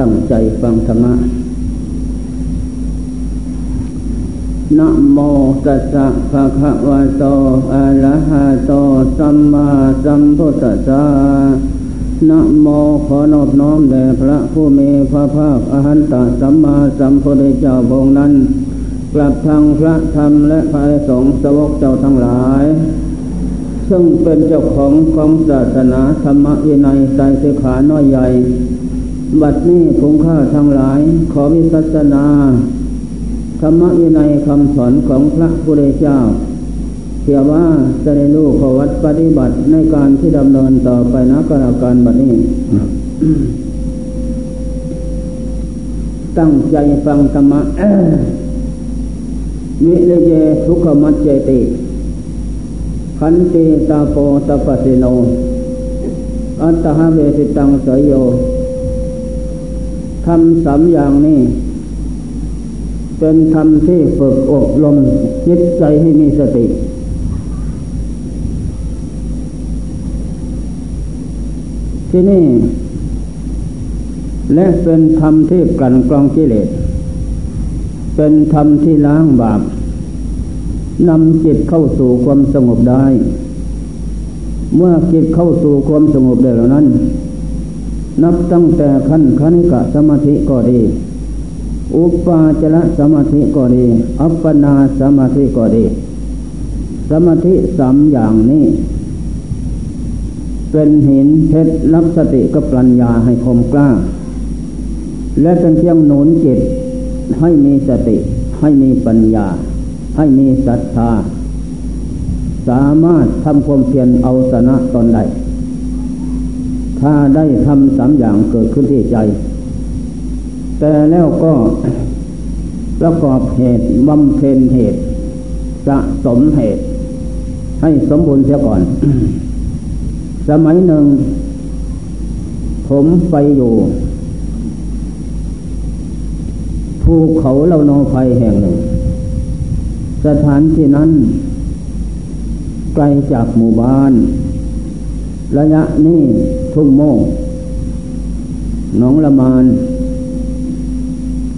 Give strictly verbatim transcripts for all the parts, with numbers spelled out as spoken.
ตั้งใจฟังธรรมะนะโมตัสสะภะคะวะโตอะระหะโตสัมมาสัมพุทธัสสะนะโมขอนอบน้อมแด่พระผู้มีพระภาคอรหันตสัมมาสัมพุทธเจ้าองค์นั้นกลับทางพระธรรมและพระสงฆ์สาวกเจ้าทั้งหลายซึ่งเป็นเจ้าของของศาสนาธรรมวินัยไตรสิกขาน้อยใหญ่บัดนี้พงข้าทั้งหลายขอวิสัชนาธรรมวินัยคำสอนของพระพุทธเจ้าเพื่อว่าจะได้รู้ข้อวัดปฏิบัติในการที่ดำเนินต่อไปนักการบัดนี้ ตั้งใจฟังธรรมะ วิริเยสุขมัจเจติขันติตาโปตปสิโนอัตตหะเวสิตังสยโยทำสามอย่างนี้เป็นธรรมที่ฝึกอบรมจิตใจให้มีสติที่นี่และเป็นธรรมที่กลั่นกรองกิเลสเป็นธรรมที่ล้างบาปนำจิตเข้าสู่ความสงบได้เมื่อจิตเข้าสู่ความสงบได้แล้วนั้นนับตั้งแต่ขั้นคณิกะสมาธิก็ดีอุปาจลสมาธิก็ดีอัปปนาสมาธิก็ดีสมาธิสามอย่างนี้เป็นหินเพชรรับสติกับปัญญาให้คมกล้าและเป็นเครื่องหนุนจิตให้มีสติให้มีปัญญาให้มีศรัทธาสามารถทำความเพียรเอาชนะตนได้ถ้าได้ทำสามอย่างเกิดขึ้นที่ใจแต่แล้วก็ประกอบเหตุบำเพ็ญเหตุสะสมเหตุให้สมบูรณ์เสียก่อน สมัยหนึ่งผมไปอยู่ภูเขาเหล่าโนไพรแห่งหนึ่งสถานที่นั้นไกลจากหมู่บ้านระยะนี้ทุ่งโม่งหนองละมาน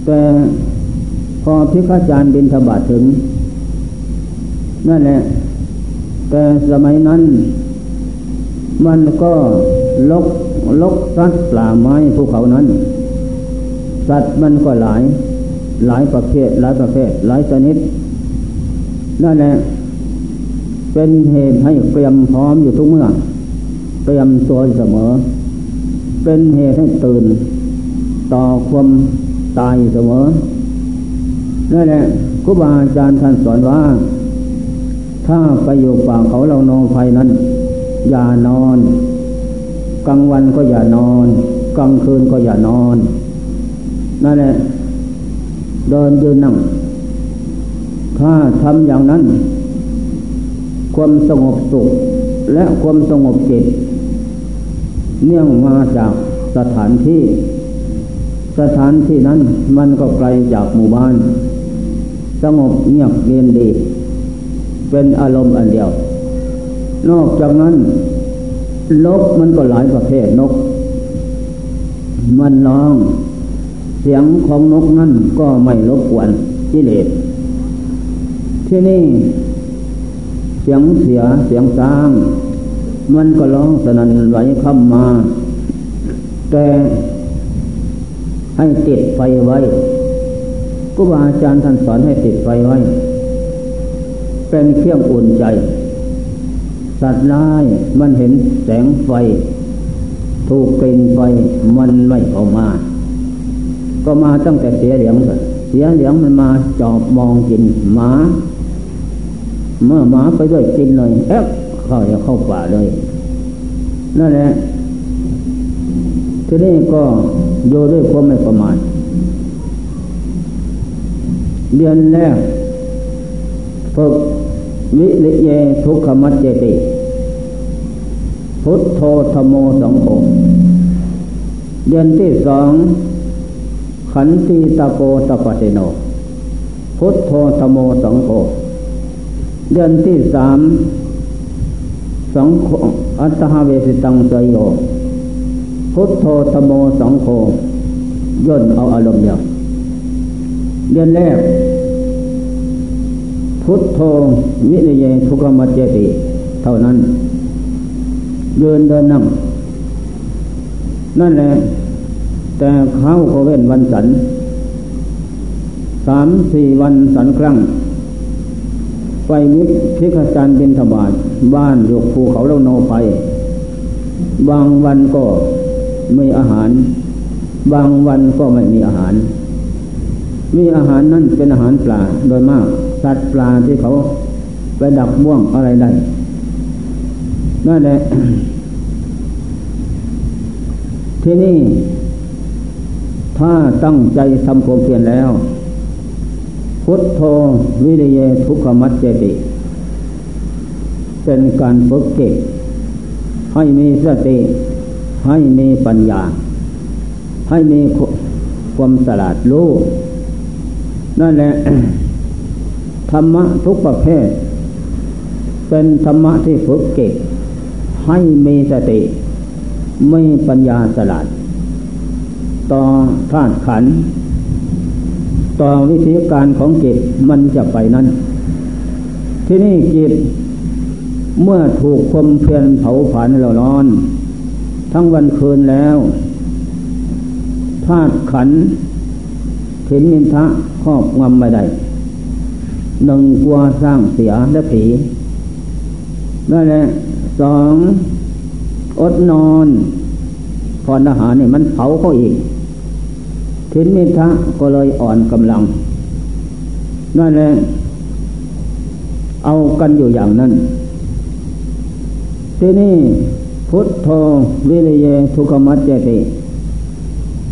แต่พอภิกษุอาจารย์บิณฑบาตถึงนั่นแหละแต่สมัยนั้นมันก็ลกลกสัตว์ป่าไม้ภูเขานั้นสัตว์มันก็หลายหลายประเภทหลายประเภทหลายชนิดนั่นแหละเป็นเหตุให้เตรียมพร้อมอยู่ทุกเมื่อเตรียมตัวเสมอเป็นเหตุให้ตื่นต่อความตายเสมอนั่นแหละครูบาอาจารย์ท่านสอนว่าถ้าไปอยู่ป่าเขาเหล่าโนไพรนั้นอย่านอนกลางวันก็อย่านอนกลางคืนก็อย่านอนนั่นแหละเดินยืนนั่งถ้าทำอย่างนั้นความสงบสุขและความสงบจิตเนื่องมาจากสถานที่สถานที่นั้นมันก็ไกลจากหมู่บ้านสงบเงียบเย็นดีเป็นอารมณ์อันเดียวนอกจากนั้นนกมันก็หลายประเภทนกมันร้องเสียงของนกนั้นก็ไม่รบกวนกิเลสที่นี่เสียงเสือเสียงช้างมันก็ร้องสนั่นไหวค่ำมาแต่ให้ติดไฟไว้ครูบาอาจารย์ท่านสอนให้ติดไฟไว้เป็นเครื่องอุ่นใจสัตว์ร้ายมันเห็นแสงไฟถูกกลิ่นไฟมันไม่เข้ามาก็มาตั้งแต่เสือเหลืองก่อนเสือเหลืองมันมาจอบมองกินหมาเมื่อหมาไปด้วยกินเลยเอ๊ะเข้าจะเข้าป่าเลยนั่นแหละทีนี้ก็โยด้วยความไม่ประมาทเดือนแรกฝึกวิริยะทุกขมัจเจติพุทโธธัมโมสังโฆเดือนที่สองขันติตาโกตปฏิโนพุทโธธัมโมสังโฆเดือนที่สามสังโฆอัตถะเวสิตังสยโยพุทโธธัมโมสังโฆ ย่นเอาอารมณ์เดียวเรียนแรกพุทโธวิริยะทุกขมัจเจติเท่านั้นเดินเดินนั่งนั่นแหละแต่เขาก็เว้นวันสันสามสี่วันสันครั้งไปวิภิกขจารย์บิณฑบาตบ้านอยู่ภูเขาแล้วโนไปบางวันก็มีอาหารบางวันก็ไม่มีอาหารมีอาหารนั่นเป็นอาหารปลาโดยมากสัตว์ปลาที่เขาไปดักบ่วงอะไรได้นั่นแหละที่นี่ถ้าตั้งใจทำความเพียรแล้วพุทโธวิริยะทุกขมัจเจติเป็นการฝึกจิตให้มีสติให้มีปัญญาให้มีความฉลาดรู้นั่นแหละ ธรรมะทุกประเภทเป็นธรรมะที่ฝึกจิตให้มีสติไม่ปัญญาฉลาดต่อธาตุขันธ์ต่อวิธีการของจิตมันจะไปนั้นที่นี่จิตเมื่อถูกความเพียรเผาผลาญแล้วนอนทั้งวันคืนแล้วธาตุขันธ์ถินมินทะครอบงำไม่ได้หนึ่งกลัวสร้างเสียและผีนั่นแหละสองอดนอนพรอาหารนี่มันเผาเขาอีกถินมินทะก็เลยอ่อนกำลังนั่นแหละเอากันอยู่อย่างนั้นที่นี่พุทโธวิริยะทุกขมัจเจติ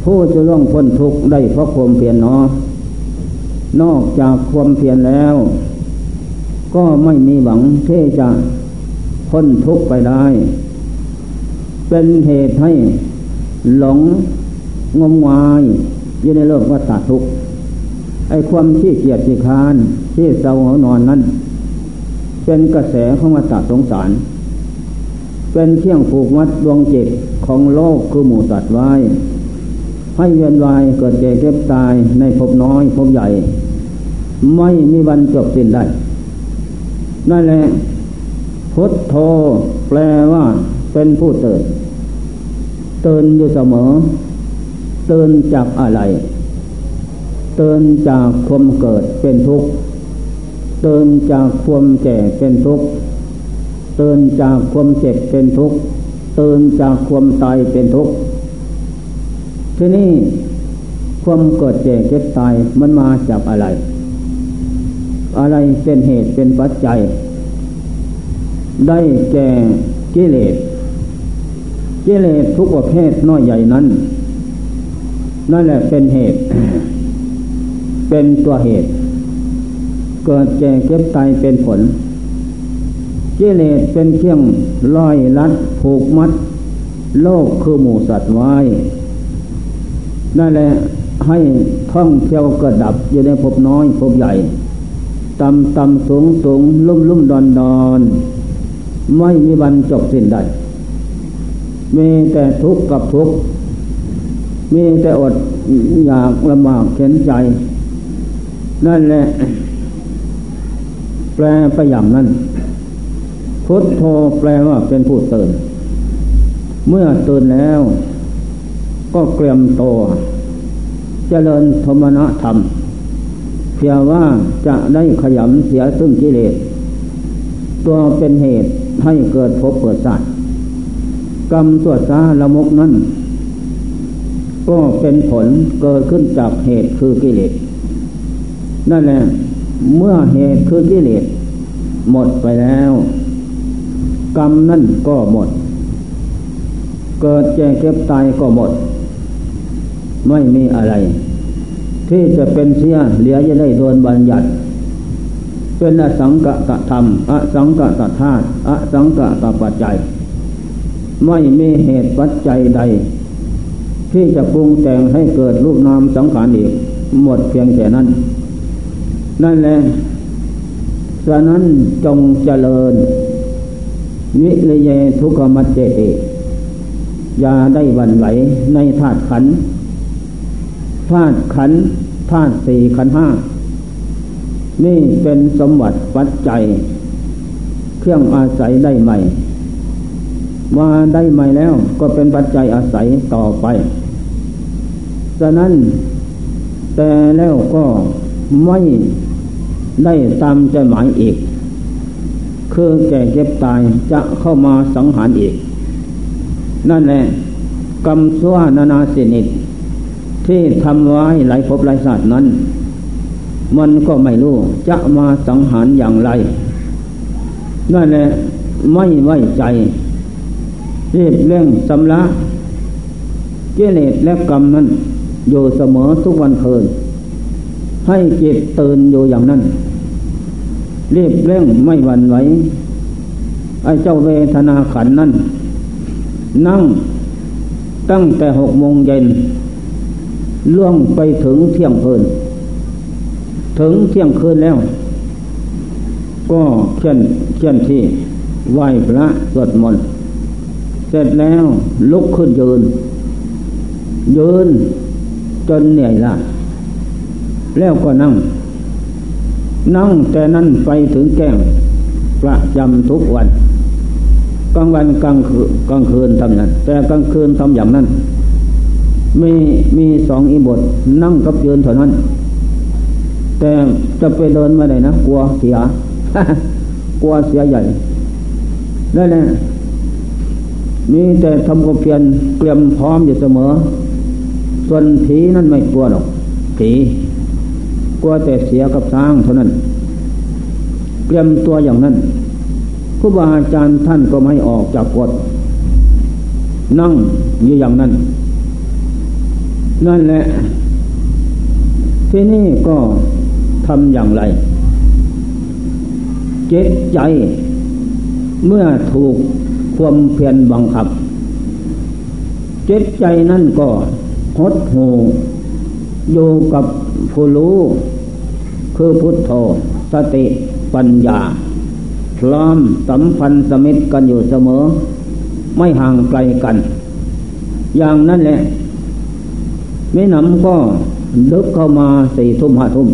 ผู้จะล่วงพ้นทุกข์ได้เพราะความเพียรเนาะนอกจากความเพียรแล้วก็ไม่มีหวังที่จะพ้นทุกข์ไปได้เป็นเหตุให้หลงงมงายอยู่ในโลกวัฏฏทุกข์ไอ้ความขี้เกียจขี้คร้านที่เศร้าเหงานอนนั้นเป็นกระแสของวัฏฏสงสารเป็นเครื่องผูกมัดดวงจิตของโลกคือหมู่สัตว์ไว้ให้เวียนวายเกิดแก่เก็บตายในภพน้อยภพใหญ่ไม่มีวันจบสิ้นได้นั่นแหละพุทโธแปลว่าเป็นผู้ตื่นตื่นอยู่เสมอตื่นจากอะไรตื่นจากความเกิดเป็นทุกข์ตื่นจากความแก่เป็นทุกข์ตื่นจากความเจ็บเป็นทุกข์ตื่นจากความตายเป็นทุกข์ที่นี่ความเกิดแก่เก็บตายมันมาจากอะไรอะไรเป็นเหตุเป็นปัจจัยได้แก่กิเลสกิเลสทุกประเภทน้อยใหญ่นั้นนั่นแหละเป็นเหตุ เป็นตัวเหตุเกิดแก่เก็บตายเป็นผลกิเลสเป็นเครื่องร้อยลัดผูกมัดโลกคือหมู่สัตว์ไว้นั่นแหละให้ท่องเที่ยวเกิดดับอยู่ในภพน้อยภพใหญ่ต่ำต่ำสูงสูงลุ่มลุ่มดอนดอนไม่มีวันจบสิ้นได้มีแต่ทุกข์กับทุกข์มีแต่อดอยากลำบากเข็นใจนั่นแหละแปลไปอย่างนั้นพุทโธแปลว่าเป็นผู้ตื่นเมื่อตื่นแล้วก็เตรียมตัวเจริญธรรมนะธรรมเพื่อว่าจะได้ขยำเสียซึ่งกิเลสตัวเป็นเหตุให้เกิดภพเกิดชาติกรรมชั่วช้าละมกนั้นก็เป็นผลเกิดขึ้นจากเหตุคือกิเลสนั่นแหละเมื่อเหตุคือกิเลสหมดไปแล้วกรรมนั่นก็หมดเกิดแก่เก็บตายก็หมดไม่มีอะไรที่จะเป็นเสียเหลือจะได้โดนบัญญัติเป็นอสังกตธรรมอสังกตธาตุอสังกตปัจจัยไม่มีเหตุปัจจัยใดที่จะปรุงแต่งให้เกิดรูปนามสังขารอีกหมดเพียงแค่นั้นนั่นแหละฉะนั้นจงเจริญวิริยะทุกขมัจเจติอย่าได้หวั่นไหวในธาตุขันธ์ ธาตุขันธ์ธาตุสี่ขันธ์ห้านี่เป็นสมบัติปัจจัยเครื่องอาศัยได้ใหม่มาได้ใหม่แล้วก็เป็นปัจจัยอาศัยต่อไปฉะนั้นแต่แล้วก็ไม่ได้ตามใจหมายอีกคือแก่เจ็บตายจะเข้ามาสังหารอีกนั่นแหละกรรมชั่วนานาชนิดที่ทำไว้หลายภพหลายชาตินั้นมันก็ไม่รู้จะมาสังหารอย่างไรนั่นแหละไม่ไว้ใจรีบเร่งชำระกิเลสและกรรมนั้นอยู่เสมอทุกวันคืนให้จิตตื่นอยู่อย่างนั้นรีบเร่งไม่หวั่นไหวไอ้เจ้าเวทนาขันธ์นั้นนั่งตั้งแต่หกโมงเย็นล่วงไปถึงเที่ยงคืนถึงเที่ยงคืนแล้วก็เคลื่อนเคลื่อนที่ไหว้พระสวดมนต์เสร็จแล้วลุกขึ้นยืนยืนจนเหนื่อยล้าแล้วก็นั่งนั่งแต่นั้นไปถึงแก้งประจำทุกวันกลางวันกลางคืนกลางคืนทำนั้นแต่กลางคืนทำอย่างนั้นมีมีสองอิบทนั่งกับยืนเท่านั้นแต่จะไปเดินมาไหนนะกลัวเสีย กลัวเสียใหญ่ได้แหละมีแต่ทำความเพียรเตรียมพร้อมอยู่เสมอส่วนผีนั่นไม่กลัวหรอกผีกลัวแต่เสียกับช้างเท่านั้นเตรียมตัวอย่างนั้นครูบาอาจารย์ท่านก็ไม่ออกจากกฎนั่งอยู่อย่างนั้นนั่นแหละที่นี่ก็ทำอย่างไรเจ็บใจเมื่อถูกความเพียรบังคับเจ็บใจนั่นก็หดหู่อยู่กับผู้รู้คือพุทโธสติปัญญาพร้อมสัมพันธ์สมิตรกันอยู่เสมอไม่ห่างไกลกันอย่างนั้นแหละไม่นำก็ดึกเข้ามาสี่ทุ่มห้าทุ่ม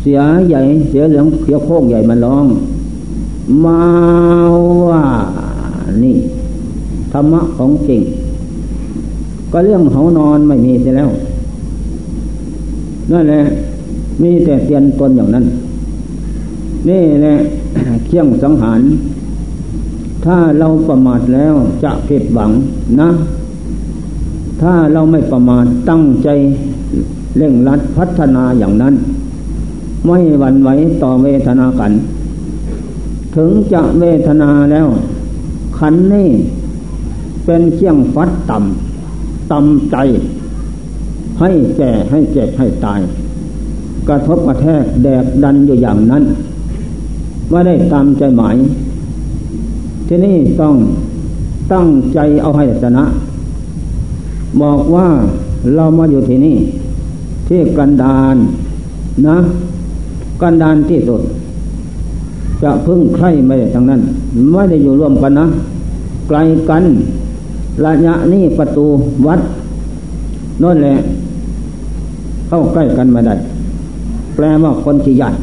เสียใหญ่เสียเหลืองเสียโคกใหญ่มันร้องมาว่านี่ธรรมะของจริงก็เรื่องเหานอนไม่มีเสียแล้วนั่นแหละมีแต่เตียนตนอย่างนั้นนี่แหละ เครื่องสังหารถ้าเราประมาทแล้วจะผิดหวังนะถ้าเราไม่ประมาทตั้งใจเร่งรัดพัฒนาอย่างนั้นไม่หวั่นไหวต่อเวทนาขันธ์ถึงจะเวทนาแล้วขันธ์นี่เป็นเครื่องฟัดต่ำต่ำใจให้แก่ให้เจ็บให้ตายกระทบกระแทกแดกดันอยู่อย่างนั้นไม่ได้ตามใจหมายที่นี่ต้องตั้งใจเอาให้ชนะบอกว่าเรามาอยู่ที่นี่ที่กันดารนะกันดารที่สุดจะพึ่งใครไม่ได้ทั้งนั้นไม่ได้อยู่ร่วมกันนะไกลกันระยะนี้ประตูวัดนั่นแหละเข้าใกล้กันไม่ได้แปลว่าคนขี้หยั่น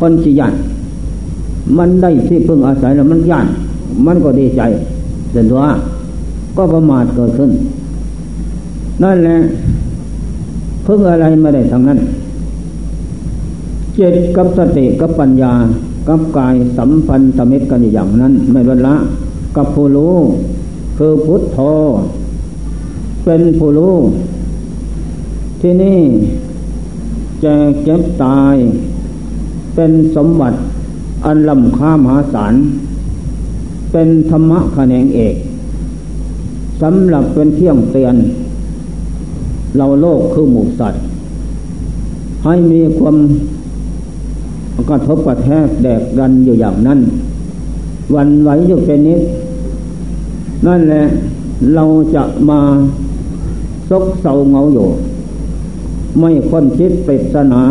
คนขี้หยั่นมันได้ที่พึ่งอาศัยแล้วมันหยั่นมันก็ดีใจเด่นว่าก็ประมาทเกิดขึ้นนั่นแหละพึ่งอะไรไม่ได้ทั้งนั้นเจ็ดกับสติกับปัญญากับกายสัมพันธมิตรกันอย่างนั้นไม่ลดละกับผู้รู้คือพุทโธเป็นผู้รู้ที่นี่แจกเก็บตายเป็นสมบัติอันล้ำค่ามหาศาลเป็นธรรมะแขนงเอกสำหรับเป็นเครื่องเตือนเราโลกคือหมู่สัตว์ให้มีความกระทบกระแทกแดกดันอยู่อย่างนั้นวันไหวอยู่เป็นนิดนั่นแหละเราจะมาซกเซาเงาอยู่ไม่ค้นคิดปริศนา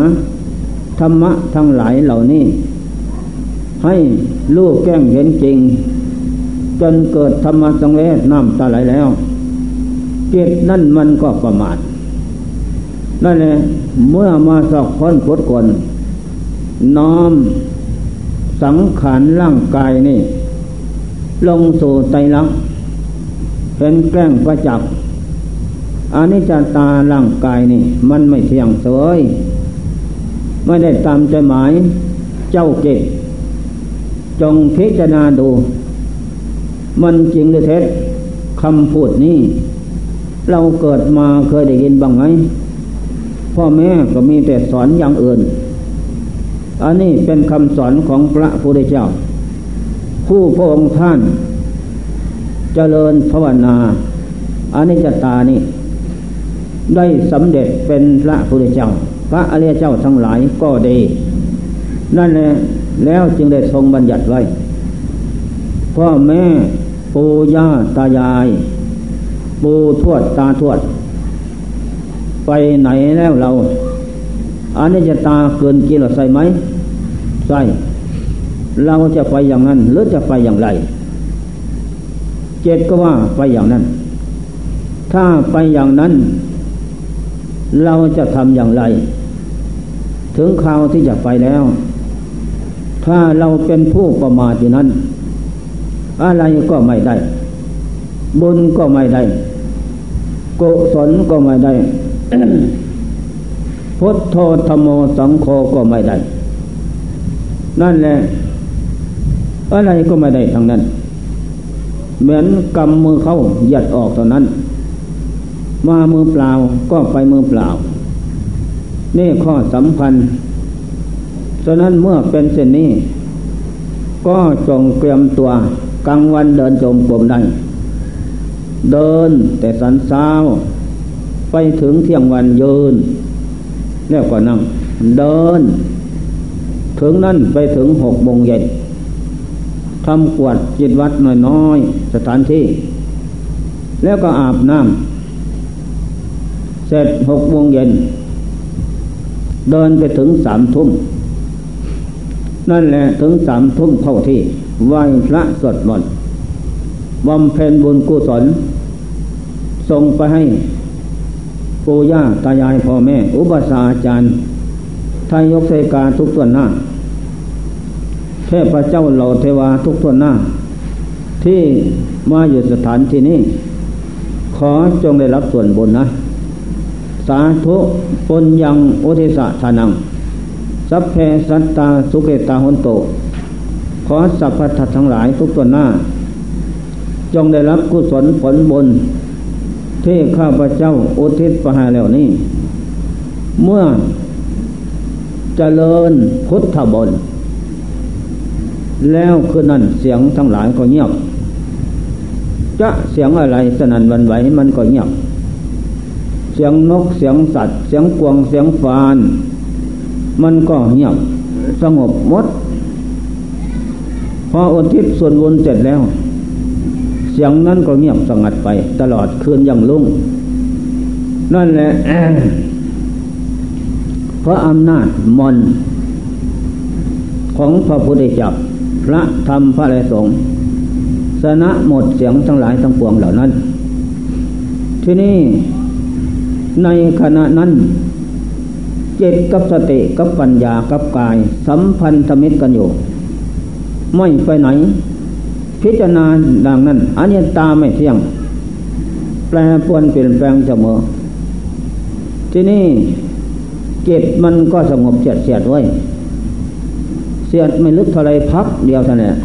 ธรรมะทั้งหลายเหล่านี้ให้รู้แจ้งเห็นจริงจนเกิดธรรมสังเวชน้ำตาไหลแล้วจิตนั่นมันก็ประมาท นั่นแหละเมื่อมาสอบค้นพดก่อนน้อมสังขารร่างกายนี่ลงสู่ไตรลักษณ์เป็นแกล้งประจักษ์อนิจจตาร่างกายนี่มันไม่เที่ยงเสวยไม่ได้ตามใจหมายเจ้าเกศจงพิจารณาดูมันจริงหรือเท็จคำพูดนี้เราเกิดมาเคยได้ยินบ้างไหมพ่อแม่ก็มีแต่สอนอย่างอื่นอันนี้เป็นคำสอนของพระพุทธเจ้าผู้พระองค์ท่านเจริญภาวนาอนิจจตานี้ได้สำเร็จเป็นพระพุทธเจ้าพระอริยเจ้าทั้งหลายก็ดีนั่นแหละแล้วจึงได้ทรงบัญญัติไว้พ่อแม่ปู่ย่าตายายปู่ทวดตาทวดไปไหนแล้วเราอนิจจตาเกินกิเลสใช่ไหมใช่เราจะไปอย่างนั้นหรือจะไปอย่างไรเจตก็ว่าไปอย่างนั้นถ้าไปอย่างนั้นเราจะทำอย่างไรถึงคราวที่จะไปแล้วถ้าเราเป็นผู้ประมาทอยู่นั้นอะไรก็ไม่ได้บุญก็ไม่ได้กุศลก็ไม่ได้ พุทโธธัมโมสังโฆก็ไม่ได้นั่นแหละอะไรก็ไม่ได้ทั้งนั้นเหมือนกำมือเข้าหยัดออกเท่านั้นมามือเปล่าก็ไปมือเปล่านี่ข้อสำคัญฉะนั้นเมื่อเป็นเช่นนี้ก็จงเตรียมตัวกลางวันเดินจงกรมได้เดินแต่สันเช้าไปถึงเที่ยงวันยืนแล้วก็นั่งเดินถึงนั่นไปถึงหกโมงเย็นทำกวดจิตวัดน้อยๆสถานที่แล้วก็อาบน้ำเสร็จหกโมงเย็นเดินไปถึงสามทุ่มนั่นแหละถึงสามทุ่มเข้าที่ไหว้พระสวดมนต์บำเพ็ญบุญกุศลส่งไปให้ปู่ย่าตายายพ่อแม่อุปชาอาจารย์ทายกเสกาทุกส่วนหน้าเทพเจ้าเหล่าเทวาทุกส่วนหน้าที่มาอยู่สถานที่นี้ขอจงได้รับส่วนบุญนะสาธุปุญญังอุทิสทานังสัพเพสัตตาสุเกตาหนโตขอสัพพทัตทั้งหลายทุกส่วนหน้าจงได้รับกุศลผลบุญที่ข้าพเจ้าอุทิศไปให้แล้วนี้เมื่อเจริญพุทธบนแล้วคืนนั้นเสียงทั้งหลายก็เงียบจะเสียงอะไรสนั่นหวั่นไหวมันก็เงียบเสียงนกเสียงสัตว์เสียงกวางเสียงฟานมันก็เงียบสงบหมดพออุทิศส่วนบุญเสร็จแล้วเสียงนั้นก็เงียบสงัดไปตลอดคืนยังลุ่งนั่นแหละ เพราะอำนาจมนต์ของพระพุทธเจ้าพระธรรมพระสงฆ์ชนะหมดเสียงทั้งหลายทั้งปวงเหล่านั้นที่นี่ในขณะนั้นเจตกับสติกับปัญญากับกายสัมพันธมิตรกันอยู่ไม่ไปไหนพิจารณาดังนั้นอนิจจตาไม่เที่ยงแปรปรวนเปลี่ยนแปลงเสมอที่นี่จิตมันก็สงบเฉียดเฉียดไว้เฉียดไม่ลึกเท่าไรพักเดียวเท่านั้น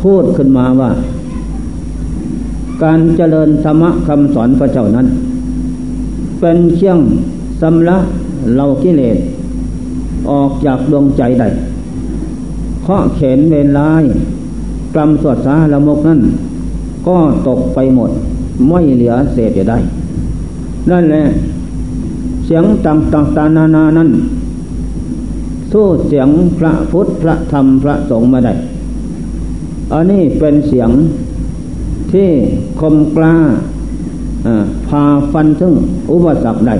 พูดขึ้นมาว่าการเจริญธรรมคำสอนพระเจ้านั้นเป็นเชี่ยงสำละเหล่ากิเลสออกจากดวงใจได้เคาะเข็นเวรร้ายกรรมสวดสาละมกนั้นก็ตกไปหมดไม่เหลือเศษจะได้นั่นแหละเสียงต่างๆตานานานั้นสู้เสียงพระพุทธพระธรรมพระสงฆ์ไม่ได้อันนี้เป็นเสียงที่คมกล้าพาฟันถึงอุปสรรคได้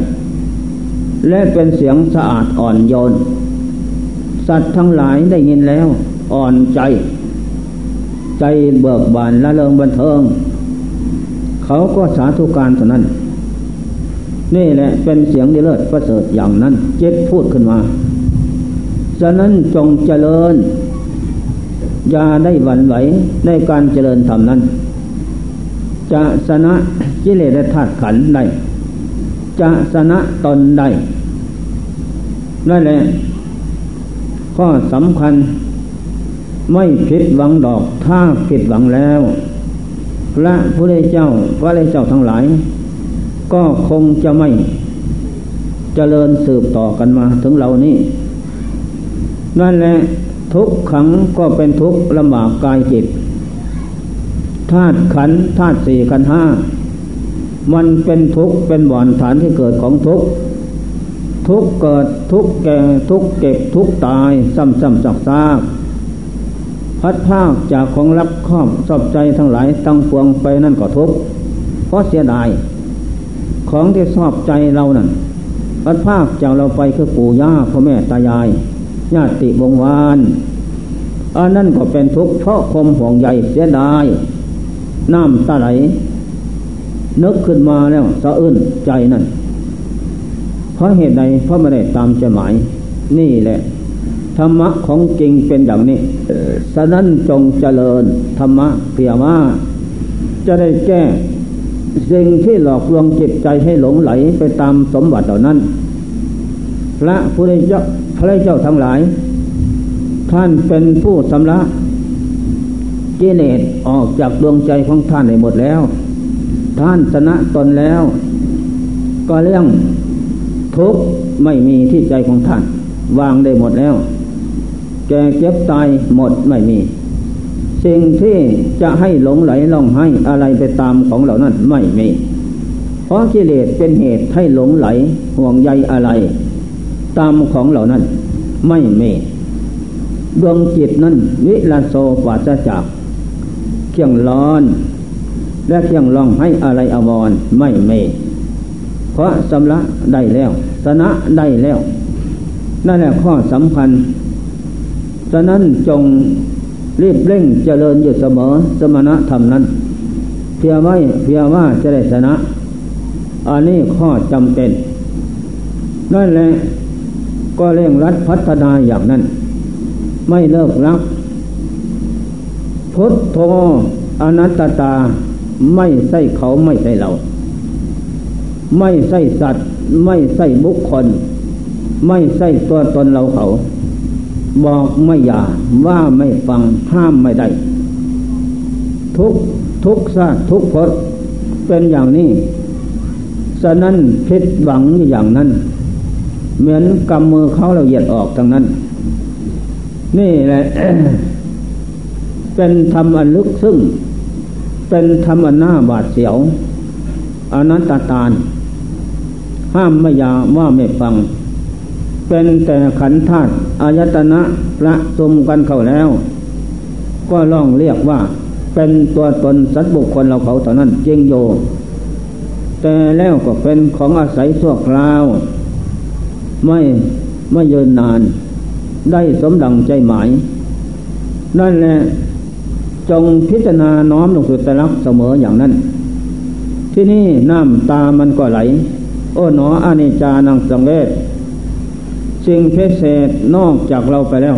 และเป็นเสียงสะอาดอ่อนโยนสัตว์ทั้งหลายได้ยินแล้วอ่อนใจใจเบิกบานละเริงบันเทิงเขาก็สาธุการเท่านั้น นี่แหละเป็นเสียงดีเลิศประเสริฐอย่างนั้นจิตพูดขึ้นมาฉะนั้นจงเจริญอย่าได้หวั่นไหวในการเจริญธรรมนั้นจะชนะกิเลสธาตุขันธ์ได้จะชนะตนได้นั่นแหละข้อสำคัญไม่ผิดหวังดอกถ้าผิดหวังแล้วพระพุทธเจ้าพระอริยเจ้าทั้งหลายก็คงจะไม่เจริญสืบต่อกันมาถึงเรานี้นั่นแหละทุกขังก็เป็นทุกข์ลำบากกายจิตธาตุขันธ์ธาตุสี่ขันธ์ห้ามันเป็นทุกข์เป็นบ่อนฐานที่เกิดของทุกข์ทุกข์เกิดทุกข์แก่ทุกข์เก็บทุกข์ตายซ้ำๆซักๆพัดพรากจากของรักครอบชอบใจทั้งหลายตั้งปวงไปนั่นก็ทุกข์เพราะเสียดายของที่ชอบใจเรานั่นพัดพรากจากเราไปคือปู่ย่าพ่อแม่ตายายญาติวงศ์วานอันนั้นก็เป็นทุกข์เพราะความห่วงใยเสียดายน้ำตาไหลนึกขึ้นมาแล้วสะอื้นใจนั่นเพราะเหตุใดเพราะไม่ได้ตามใจหมายนี่แหละธรรมะของจริงเป็นอย่างนี้ฉะนั้นจงเจริญธรรมะเพียงว่าจะได้แก้สิ่งที่หลอกลวงจิตใจให้หลงไหลไปตามสมบัติเหล่านั้นพระพุทธเจ้าพระเจ้าทั้งหลายท่านเป็นผู้ชำระกิเลสออกจากดวงใจของท่านได้หมดแล้วท่านชนะตนแล้วก็เรื่องทุกข์ไม่มีที่ใจของท่านวางได้หมดแล้วแก่เจ็บตายหมดไม่มีสิ่งที่จะให้หลงไหลล่องให้อะไรไปตามของเหล่านั้นไม่มีเพราะกิเลสเป็นเหตุให้หลงไหลห่วงใยอะไรตามของเหล่านั้นไม่มีดวงจิตนั้นวิลาโสปราศจากเคียงร้อนและเคียงร้องให้อะไรอาวรไม่มีเพราะชำระได้แล้วชนะได้แล้วนั่นแหละข้อสำคัญฉะนั้นจงรีบเร่งเจริญอยู่เสมอสมณธรรมนั้นเพียงไว้เพียงว่าจะได้ชนะอันนี้ข้อจำเป็นนั่นแหละก็เร่งรัดพัฒนาอย่างนั้นไม่เลิกรักพุทโธอนัตตาไม่ใช่เขาไม่ใช่เราไม่ใช่สัตว์ไม่ใช่บุคคลไม่ใช่ตัวตนเราเขาบอกไม่อย่าว่าไม่ฟังห้ามไม่ได้ทุกทุกชาติทุกภพเป็นอย่างนี้ฉะนั้นผิดหวังอย่างนั้นเหมือนกำมือเขาเราเหยียดออกทางนั้นนี่แหละ เป็นธรรมอันลึกซึ้งเป็นธรรมอันน่าบาดเสียวอนัตตาลห้ามไม่ยาว่าไม่ฟังเป็นแต่ขันธ์ธาตุอายตนะละสมกันเข้าแล้วก็ร้องเรียกว่าเป็นตัวตนสัตว์บุคคลเราเขาเท่านั้นจริงโยแต่แล้วก็เป็นของอาศัยชั่วคราวไม่ไม่ยืนนานได้สมดังใจหมายนั่นแหละจงพิจารณาน้อมลงสู่ตรัสเสมออย่างนั้นที่นี่น้ำตามันก็ไหลโอ้หนออนิจจานังสังเวชสิ่งพิเศษนอกจากเราไปแล้ว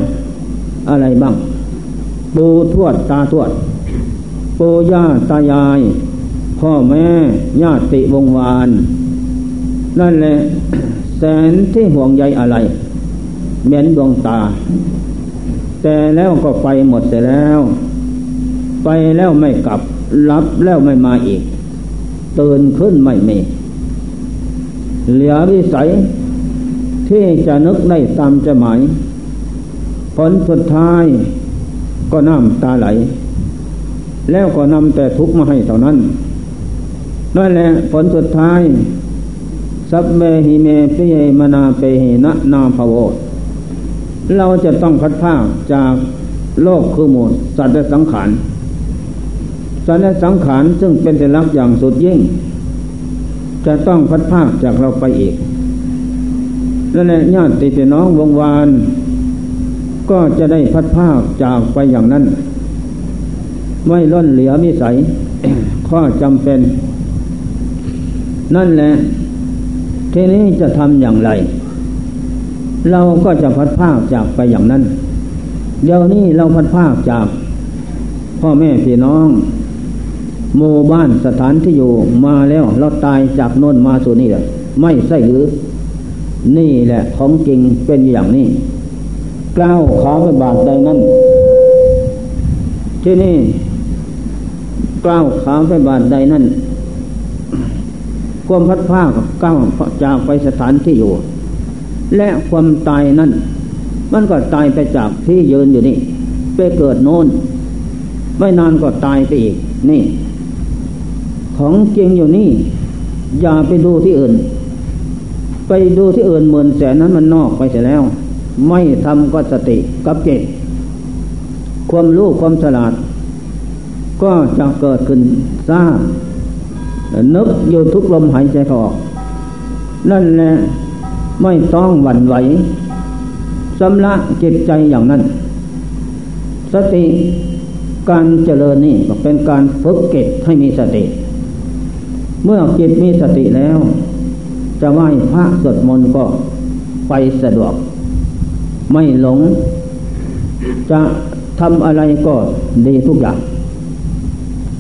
อะไรบ้างปู่ทวดตาทวดปู่ย่าตายายพ่อแม่ญาติวงศ์วานนั่นแหละแสนที่ห่วงใยอะไรเหมือนดวงตาแต่แล้วก็ไปหมดเสียแล้วไปแล้วไม่กลับรับแล้วไม่มาอีกตื่นขึ้นไม่มีเหลือวิสัยที่จะนึกได้ตามใจหมายผลสุดท้ายก็น้ำตาไหลแล้วก็นำแต่ทุกข์มาให้เท่านั้นนั่นแหละผลสุดท้ายสัพเพหิเมปิเยมนาเปหินะนาภโวเราจะต้องพัดพรากจากโลกคือหมู่สัตว์และสังขารสัตว์และสังขารซึ่งเป็นสัญลักษณ์อย่างสุดยิ่งจะต้องพัดพรากจากเราไปอีกนั่นแหละญาติพี่น้องวงศ์วานก็จะได้พัดพรากจากไปอย่างนั้นไม่ล้นเหลือมิสัย ข้อจำเป็นนั่นแหละ ทีนี้จะทำอย่างไรเราก็จะพัดพรากจากไปอย่างนั้นเดี๋ยวนี้เราพัดพรากจากพ่อแม่พี่น้องหมู่บ้านสถานที่อยู่มาแล้วเราตายจากโน่นมาสู่นี่แหละไม่ใช่หรือนี่แหละของจริงเป็นอย่างนี้ก้าวขาไปบาทใดนั้นที่นี่ก้าวขาไปบาทใดนั้นความพัดพรากก้าวจากไปสถานที่อยู่และความตายนั้นมันก็ตายไปจากที่ยืนอยู่นี่ไปเกิดโน้นไม่นานก็ตายไปอีกนี่ของจริงอยู่นี่อย่าไปดูที่อื่นไปดูที่อื่นหมื่นแสนนั้นมันนอกไปเสียแล้วไม่ทำก็สติกับจิตความรู้ความฉลาดก็จะเกิดขึ้นซ่านึกอยู่ทุกลมหายใจออกนั่นแหละไม่ต้องหวั่นไหวสำลักจิตใจอย่างนั้นสติการเจริญนี่ก็เป็นการฝึกจิตให้มีสติเมื่อจิตมีสติแล้วจะไหว้พระสวดมนต์ก็ไปสะดวกไม่หลงจะทำอะไรก็ดีทุกอย่าง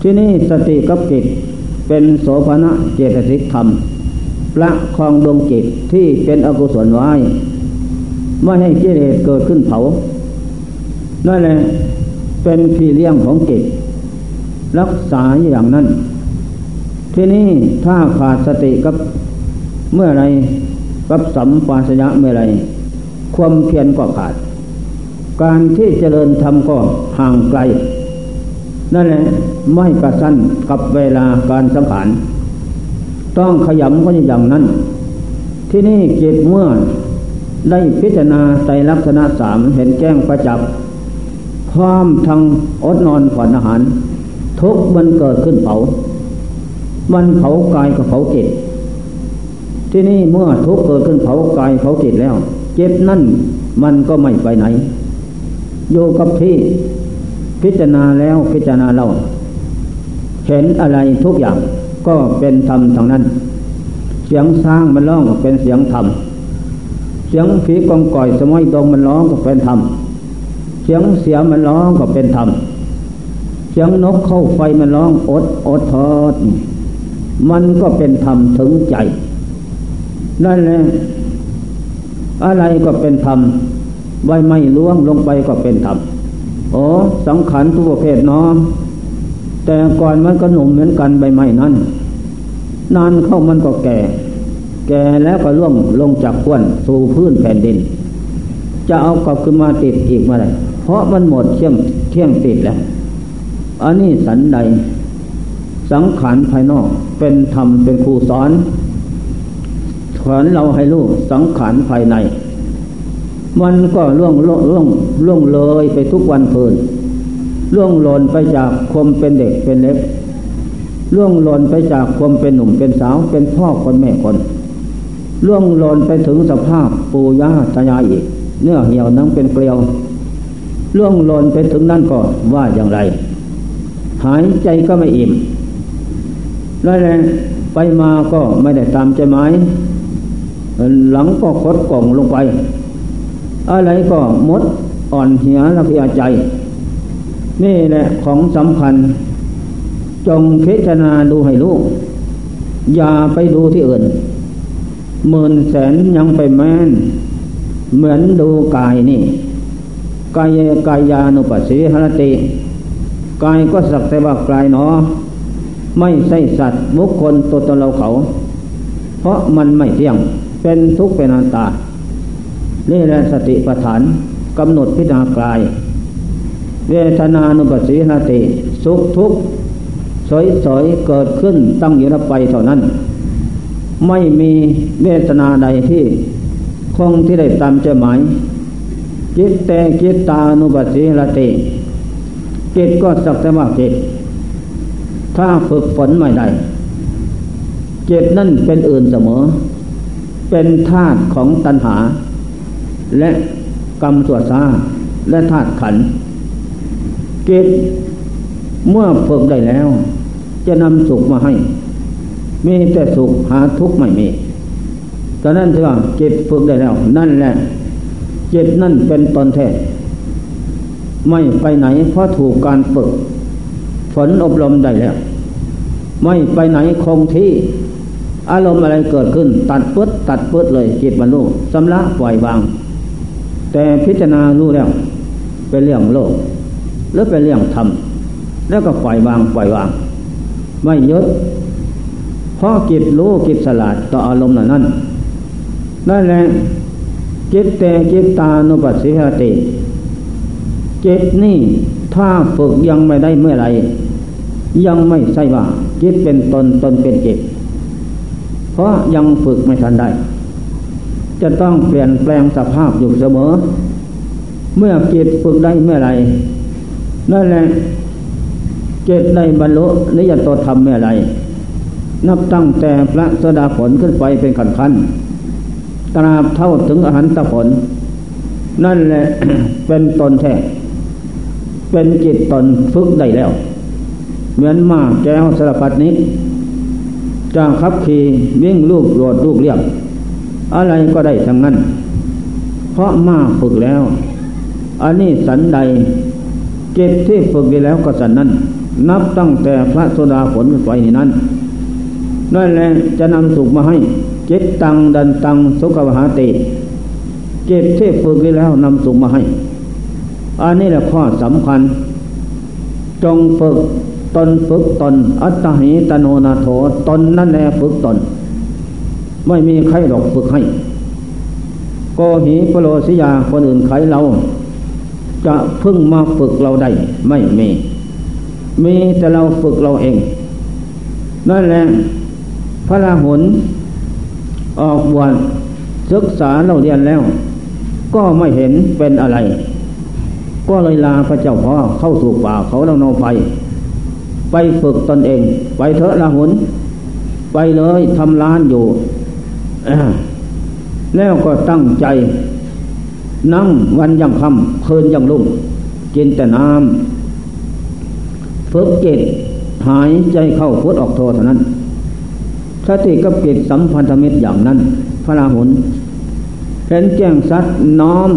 ที่นี่สติกับจิตเป็นโสภณะเจตสิกธรรมละครองดวงจิตที่เป็นอกุศลไว้ไม่ให้กิเลสเกิดขึ้นเผานั่นแหละเป็นพี่เลี้ยงของจิตรักษาอย่างนั้นที่นี่ถ้าขาดสติกับเมื่อไรกับสัมปชัญญะเมื่อไรความเพียรก็ขาดการที่เจริญธรรมก็ห่างไกลนั่นแหละไม่กระสั้นกับเวลาการสังขารต้องขยำก็อย่างนั้นที่นี่จิตเมื่อได้พิจารณาไตรลักษณะสามเห็นแจ้งประจักษ์พร้อมทั้งอดนอนผ่อนอาหารทุกข์มันเกิดขึ้นเผามันเผากายกับเผาจิตที่นี่เมื่อทุกข์เกิดขึ้นเผากายเผาจิตแล้วเจ็บนั่นมันก็ไม่ไปไหนอยู่กับที่พิจารณาแล้วพิจารณาเราเห็นอะไรทุกอย่างก็เป็นธรรมทางนั้นเสียงสร้างมันร้องก็เป็นเสียงธรรมเสียงผีกองก่อยสมัยตรงมันร้องก็เป็นธรรมเสียงเสียมันร้องก็เป็นธรรมเสียงนกเข้าไฟมันร้องอดอดทอดมันก็เป็นธรรมถึงใจนั่นแหละอะไรก็เป็นธรรมใบไม้ล่วงลงไปก็เป็นธรรมโอ้สังขารทุกประเภทเนาะแต่ก่อนมันก็หนุ่มเหมือนกันใบไม้นั้นนานเข้ามันก็แก่แก่แล้วก็ล่วงลงจากก้นสู่พื้นแผ่นดินจะเอากลับขึ้นมาติดอีกเมื่อไหร่เพราะมันหมดเที่ยงเที่ยงติดแล้วอันนี้สันใดสังขารภายนอกเป็นธรรมเป็นครูสอนสอนเราให้รู้สังขารภายในมันก็ล่วงล่วงล่วงล่วงเลยไปทุกวันคืนล่วงหล่นไปจากความเป็นเด็กเป็นเล็กล่วงหล่นไปจากความเป็นหนุ่มเป็นสาวเป็นพ่อคนแม่คนล่วงหล่นไปถึงสภาพปู่ย่าตายายอีกเนื้อเหี่ยวหนังเป็นเกลียวล่วงหล่นไปถึงนั่นก็ว่าอย่างไรหายใจก็ไม่อิ่มแล้วแหละไปมาก็ไม่ได้ตามใจหมายหลังก็คดก่องลงไปอะไรก็หมดอ่อนเหี่ยระเพียใจนี่แหละของสำคัญจงพิจารณาดูให้รู้อย่าไปดูที่อื่นหมื่นแสนยังไปแม่นเหมือนดูกายนี่กายกายานุปัสสิหรติกายก็สักแต่ว่ากายหนอไม่ใช่สัตว์บุคคลตัวตนเราเขาเพราะมันไม่เที่ยงเป็นทุกข์เป็นอนัตตานี่แหละสติปัฏฐานกำหนดพิจารณากายเวทนานุปัสสิหติสุขทุกข์สอยๆเกิดขึ้นตั้งอยู่แล้วไปเท่านั้นไม่มีเวทนาใดที่คงที่ได้ตามใจหมายจิตแต่จิตตานุปัสสิหติจิตก็สักแต่ว่าจิตถ้าฝึกฝนไม่ได้จิตนั่นเป็นอื่นเสมอเป็นธาตุของตัณหาและกรรมตัวซาและธาตุขันธ์จิตเมื่อฝึกได้แล้วจะนำสุขมาให้มีแต่สุขหาทุกข์ไม่มี ฉะนั้นที่ว่าจิตฝึกได้แล้วนั่นแหละจิตนั่นเป็นตนแท้ไม่ไปไหนเพราะถูกการฝึกฝนอบรมได้แล้วไม่ไปไหนคงที่อารมณ์อะไรเกิดขึ้นตัดปึ๊ดตัดปึ๊ดเลยจิตบรรลุสำลักปล่อยวางแต่พิจารณารู้แล้วเป็นเรื่องโลกหรือเป็นเรื่องธรรมแล้วก็ปล่อยวางปล่อยวางไม่ยึดเพราะจิตรู้จิตสลาดต่ออารมณ์เหล่านั้นนั่นแหละจิตแต่จิตตานุปัสสิหติจิตนี่ถ้าฝึกยังไม่ได้เมื่อไหร่ยังไม่ใช่ว่าจิตเป็นตนตนเป็นจิตเพราะยังฝึกไม่ทันได้จะต้องเปลี่ยนแปลงสภาพอยู่เสมอเมื่อจิตฝึกได้เมื่อไหร่นั่นแหละจิตได้บรรลุนิยตธรรมเมื่อไหร่นับตั้งแต่พระโสดาผลขึ้นไปเป็นขั้นขั้นตราบเท่าถึงอรหันตผลนั่นแหละ เป็นตนแท้เป็นจิตตนฝึกได้แล้วเหมือนม้าแก้วสารพัดนี้จะขับขี่วิ่งลูกโลดลูกเรียบอะไรก็ได้ทั้งนั้นเพราะม้าฝึกแล้วอันนี้สันใดจิตที่ฝึกได้แล้วก็สันนั้นนับตั้งแต่พระโสดาผลไปนั้นนั่นแหละจะนำสุขมาให้จิตตังดันตังสุขวหาติจิตที่ฝึกได้แล้วนำสุขมาให้อันนี้แหละข้อสำคัญจงฝึกตนฝึกตนอัตหิตโนนาโถตนนั่นแหละฝึกตนไม่มีใครหรอกฝึกให้โกหิปโลสิยาคนอื่นใครเราจะพึ่งมาฝึกเราได้ไม่มีมีแต่เราฝึกเราเองนั่นแหละพระราหุลออกบวชศึกษาเราเรียนแล้วก็ไม่เห็นเป็นอะไรก็เลยลาพระเจ้าพ่อเข้าสู่ป่าเขาแล้วนอนไปไปฝึกตนเองไปเถอะราหุลไปเลยทำร้านอยู่แล้วก็ตั้งใจนั่งวันยังค่ำคืนยังรุ่งกินแต่น้ำฝึกจิตหายใจเข้าพุทออกโทเท่านั้นสติกับจิตสัมพันธมิตรอย่างนั้นพระราหุลเห็นแจ้งสัตว์น้อม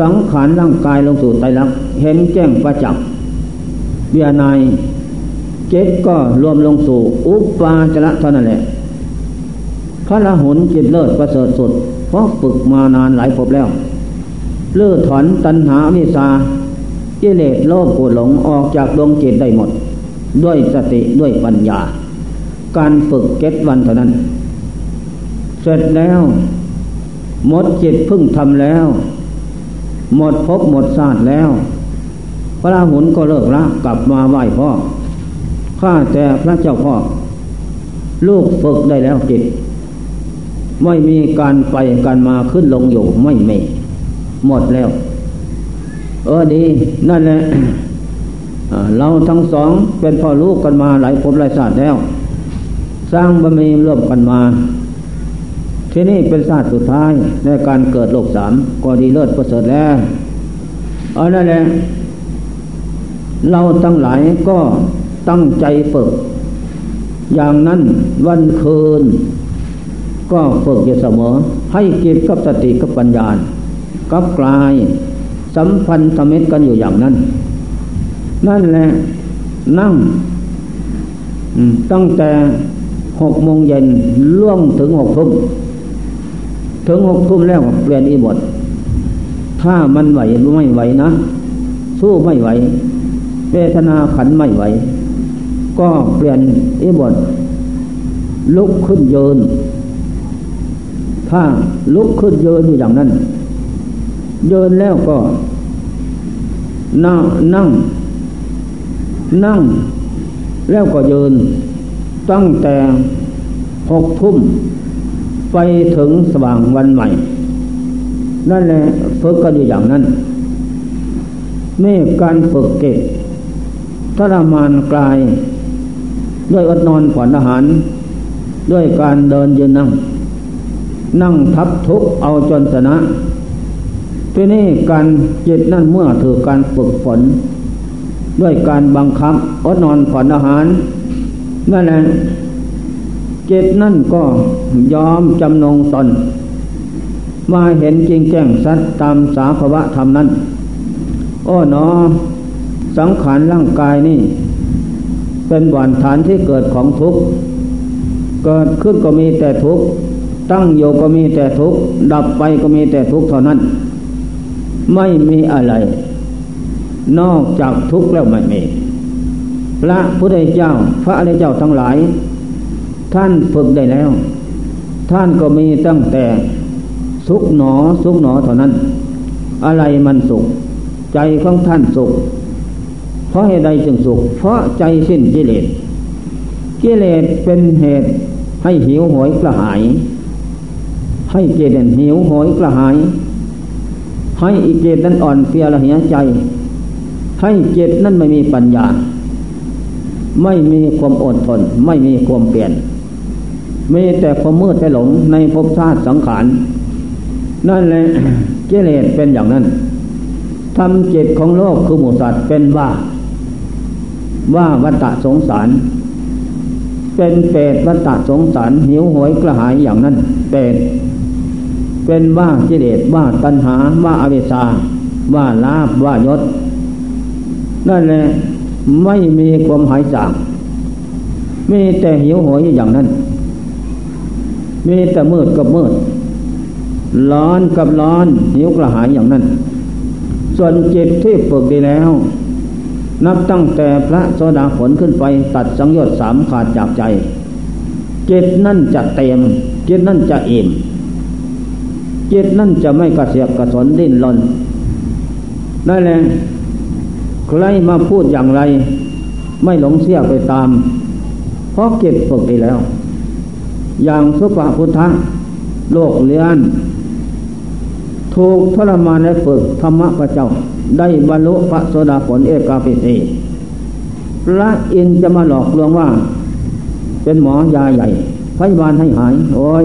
สังขารร่างกายลงสู่ไตรลักษณ์เห็นแจ้งประจักษ์เบียนายเจ็ดก็รวมลงสู่อุปาจละเท่านั้นแหละพระราหุลจิตเลิศประเสริฐสุดเพราะฝึกมานานหลายภพแล้วเลื่อถอนตัณหาวิสากิเลสโลภโกรธหลงออกจากดวงจิตได้หมดด้วยสติด้วยปัญญาการฝึกเจ็ดวันเท่านั้นเสร็จแล้วหมดจิตพึ่งทำแล้วหมดภพหมดชาติแล้วพระราหุลก็เลิกละกลับมาไหว้พ่อข้าแต่พระเจ้าพ่อลูกฝึกได้แล้วจิตไม่มีการไปการมาขึ้นลงอยู่ไม่มีหมดแล้วเออดีนั่นแหละ เราทั้งสองเป็นพ่อลูกกันมาหลายภพหลายชาติแล้วสร้างบารมีร่วมกันมาที่นี่เป็นชาติสุดท้ายในการเกิดโลกสามก็ดีเลิศประเสริฐแล้วเอานั่นแหละเราทั้งหลายก็ตั้งใจฝึกอย่างนั้นวันคืนก็ฝึกอยู่เสมอให้จิตกับสติกับปัญญากับกลายสัมพันธมิตรกันอยู่อย่างนั้นนั่นแหละนั่งตั้งแต่หกโมงเย็นล่วงถึงหกทุ่มถึงหกทุ่มแล้วเปลี่ยนอิบทถ้ามันไหวไม่ไหวนะสู้ไม่ไหวเวทนาขันไม่ไหวก็เปลี่ยนอิบทลุกขึ้นยืนถ้าลุกขึ้นยืนอยู่อย่างนั้นยืนแล้วก็นั่งนั่งนั่งแล้วก็ยืนตั้งแต่หกทุ่มไปถึงสว่างวันใหม่นั่นแหละฝึกกันอยู่อย่างนั้นนี่การฝึกเก็บทรมานกายด้วยอดนอนผ่อนอาหารด้วยการเดินยืนนั่งนั่งทับทุกเอาจนชนะที่นี่การจิตนั่นเมื่อถือการฝึกฝนด้วยการบังคับอดนอนผ่อนอาหารนั่นแหละ จิตนั่นก็ยอมจำนงตนมาเห็นจริงแจ้งสัตย์ตามสาภวะธรรมนั้นอ้อหนอสังขารร่างกายนี่เป็นบ่อนฐานที่เกิดของทุกข์เกิดขึ้นก็มีแต่ทุกข์ตั้งอยู่ก็มีแต่ทุกข์ดับไปก็มีแต่ทุกข์เท่านั้นไม่มีอะไรนอกจากทุกข์แล้วไม่มีพระพุทธเจ้าพระอริยเจ้าทั้งหลายท่านฝึกได้แล้วท่านก็มีตั้งแต่สุขหนอสุขหนอเท่านั้นอะไรมันสุขใจของท่านสุขเพราะเหตุใดจึงสุขเพราะใจสิ้นกิเลสกิเลสเป็นเหตุให้หิวโหยกระหายให้เจตนั้นหิวโหยกระหายให้อีเจตนั้นอ่อนเพลียละเหี่ยใจให้เจตนั้นไม่มีปัญญาไม่มีความอดทนไม่มีความเปลี่ยนมีแต่ความมืดแต่หลงในภพชาติสังขารนั่นแหละ กิเลสเป็นอย่างนั้นทำจิตของโลกคือหมู่สัตว์เป็นว่าว่าวัฏฏะสงสารเป็นเปรตวัฏฏะสงสารหิวโหยกระหายอย่างนั้นเปรตเป็นว่ากิเลสว่าตัณหาว่าอวิชชาว่าลาภว่ายศนั่นแหละไม่มีความหายจากมีแต่หิวโหยอย่างนั้นมีแต่มืดกับมืดร้อนกับร้อนหิวกระหายอย่างนั้นส่วนจิตที่ฝึกดีแล้วนับตั้งแต่พระโสดาผลขึ้นไปตัดสังโยชน์สามขาดจากใจจิตนั่นจะเต็มจิตนั่นจะอิ่มจิตนั่นจะไม่กระเสียกกระสนดิ้นรนได้แหละใครมาพูดอย่างไรไม่หลงเสียไปตามเพราะจิตฝึกดีแล้วอย่างสุภพุทธะโลกเลือนถูกทรมานและฝึกธรรมะพระเจ้าได้บรรลุพระโสดาผลเอกาปิติพระอินทร์จะมาหลอกลวงว่าเป็นหมอยาใหญ่พยาบาลให้หายโอ้ย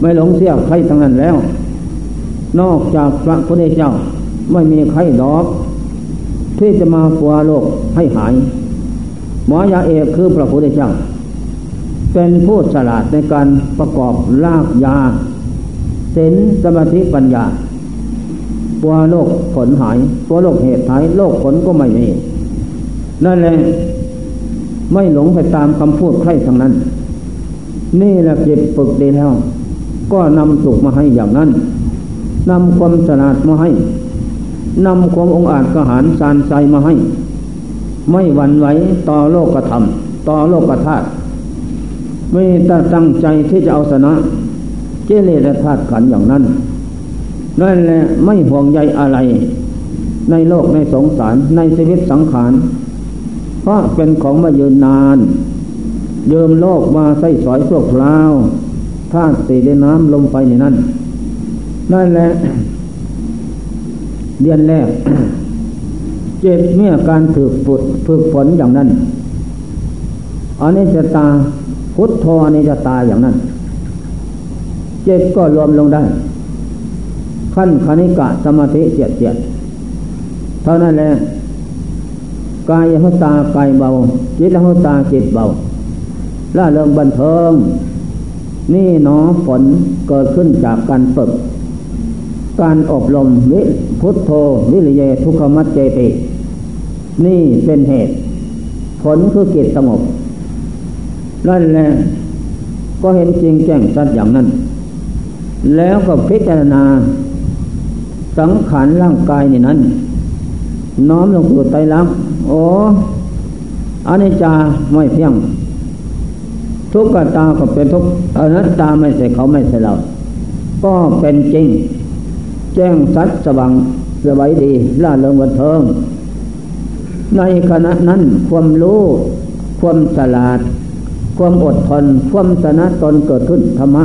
ไม่หลงเสียใครทั้งนั้นแล้วนอกจากพระพุทธเจ้าไม่มีใครดอกที่จะมาปัวโลกให้หายหมอยาเอกคือพระพุทธเจ้าเป็นผู้ฉลาดในการประกอบรากยาศีลสมาธิปัญญาตัวโลกผลหายตัวโลกเหตุหายโลกผลก็ไม่มีนั่นแหละไม่หลงไปตามคำพูดใครทั้งนั้นนี่แหละจิตฝึกดีแล้วก็นำสุขมาให้อย่างนั้นนำความฉลาดมาให้นำความองอาจกระหายสานใจมาให้ไม่หวั่นไหวต่อโลกธรรมต่อโลกธาตุไม่ตั้งใจที่จะเอาชนะกิเลสธาตุขันธ์อย่างนั้นนั่นแหละไม่ห่วงใยอะไรในโลกในสงสารในชีวิตสังขารเพราะเป็นของมายืนนานยืมโลกมาใส่สอยชั่วคราวธาตุสี่ดินน้ำลมไฟในนั้นนั่นแหละเดือนแรก เจ็ดเมื่อการฝึกฝนฝึกฝนอย่างนั้นอนิจจตาพุทโธอนิจจตาอย่างนั้นเจ็ดก็รวมลงได้ขั้นคณิกะสมาธิเจ็ดเจ็ดเท่านั้นแหละกายหัตตากายเบาจิตหัตตาจิตเบาล่าเริงบันเทิงนี่หนอผลเกิดขึ้นจากการฝึกการอบรมวิพุทโธวิริเยทุกขมัจเจตินี่เป็นเหตุผลคือจิตสงบนั่นแหละก็เห็นจริงแจ้งชัดอย่างนั้นแล้วก็พิจารณาสังขารร่างกายนี่นั้นน้อมลงสู่ไตรลักษณ์โอ้อนิจจาไม่เที่ยงทุกขตาก็เป็นทุกข์อนัตตาไม่ใช่เขาไม่ใช่เราก็เป็นจริงแจ้งชัดสว่างสบายดีล่าเริงบันเทิงในขณะนั้นความรู้ความฉลาดความอดทนความสนะตนเกิดขึ้นธรรมะ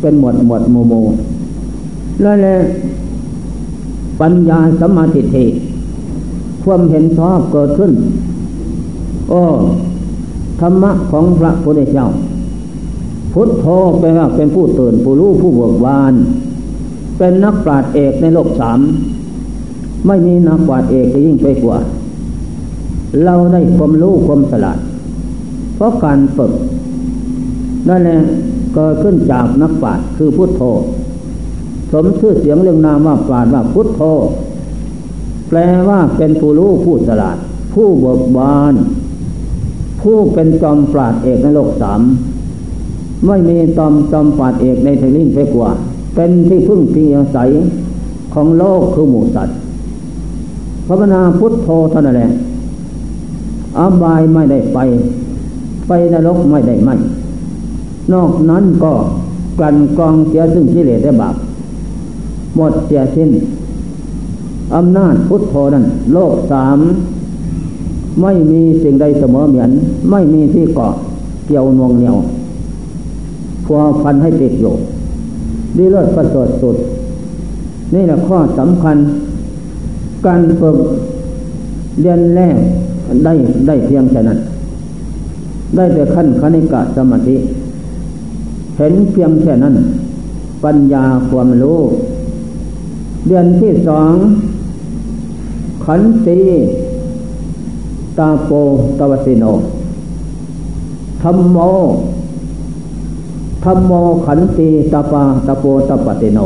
เป็นหมวดหมวดโมโมแล้วแหละปัญญาสัมมาทิฏฐิความเห็นชอบเกิดขึ้นโอ้ธรรมะของพระพุทธเจ้าพุทโธแปลว่าเป็นผู้ตื่นผู้รู้ผู้เบิกบานเป็นนักปราชญ์เอกในโลกสามไม่มีนักปราชญ์เอกยิ่งไปกว่าเราได้ความรู้ความฉลาดเพราะการฝึก นั่นแหละเกิดขึ้นจากนักปราชญ์คือพุทโธสมชื่อเสียงเรื่องนามว่าปราชญ์ว่าพุทโธแปลว่าเป็นผู้รู้ผู้ฉลาดผู้เบิกบานผู้เป็นจอมปราชญ์เอกในโลกสามไม่มีตอมจอมปราชญ์เอกในเทลิ่งไปกว่าเป็นที่พึ่งที่อาศัยของโลกคือหมู่สัตว์ภาวนาพุทโธเท่านั้นแหละอบายไม่ได้ไปไปนรกไม่ได้ไหมนอกนั้นก็กันกองเสียซึ่งกิเลสและบาปหมดเสียสิ้นอำนาจพุทโธนั้นโลกสามไม่มีสิ่งใดเสมอเหมือนไม่มีที่เกาะเกี่ยวนวงเหนียวพัวพันให้ติดอยู่ดีเลิศประเสริฐสุดนี่แหละข้อสำคัญการฝึกเรียนแรกได้ได้เพียงแค่นั้นได้แต่ขั้นคณิกะสมาธิเห็นเพียงแค่นั้นปัญญาความรู้เรียนที่สองขันติตาโปตวสิโนธัมโมธัมโมขันติตาปาตาโปตปติโน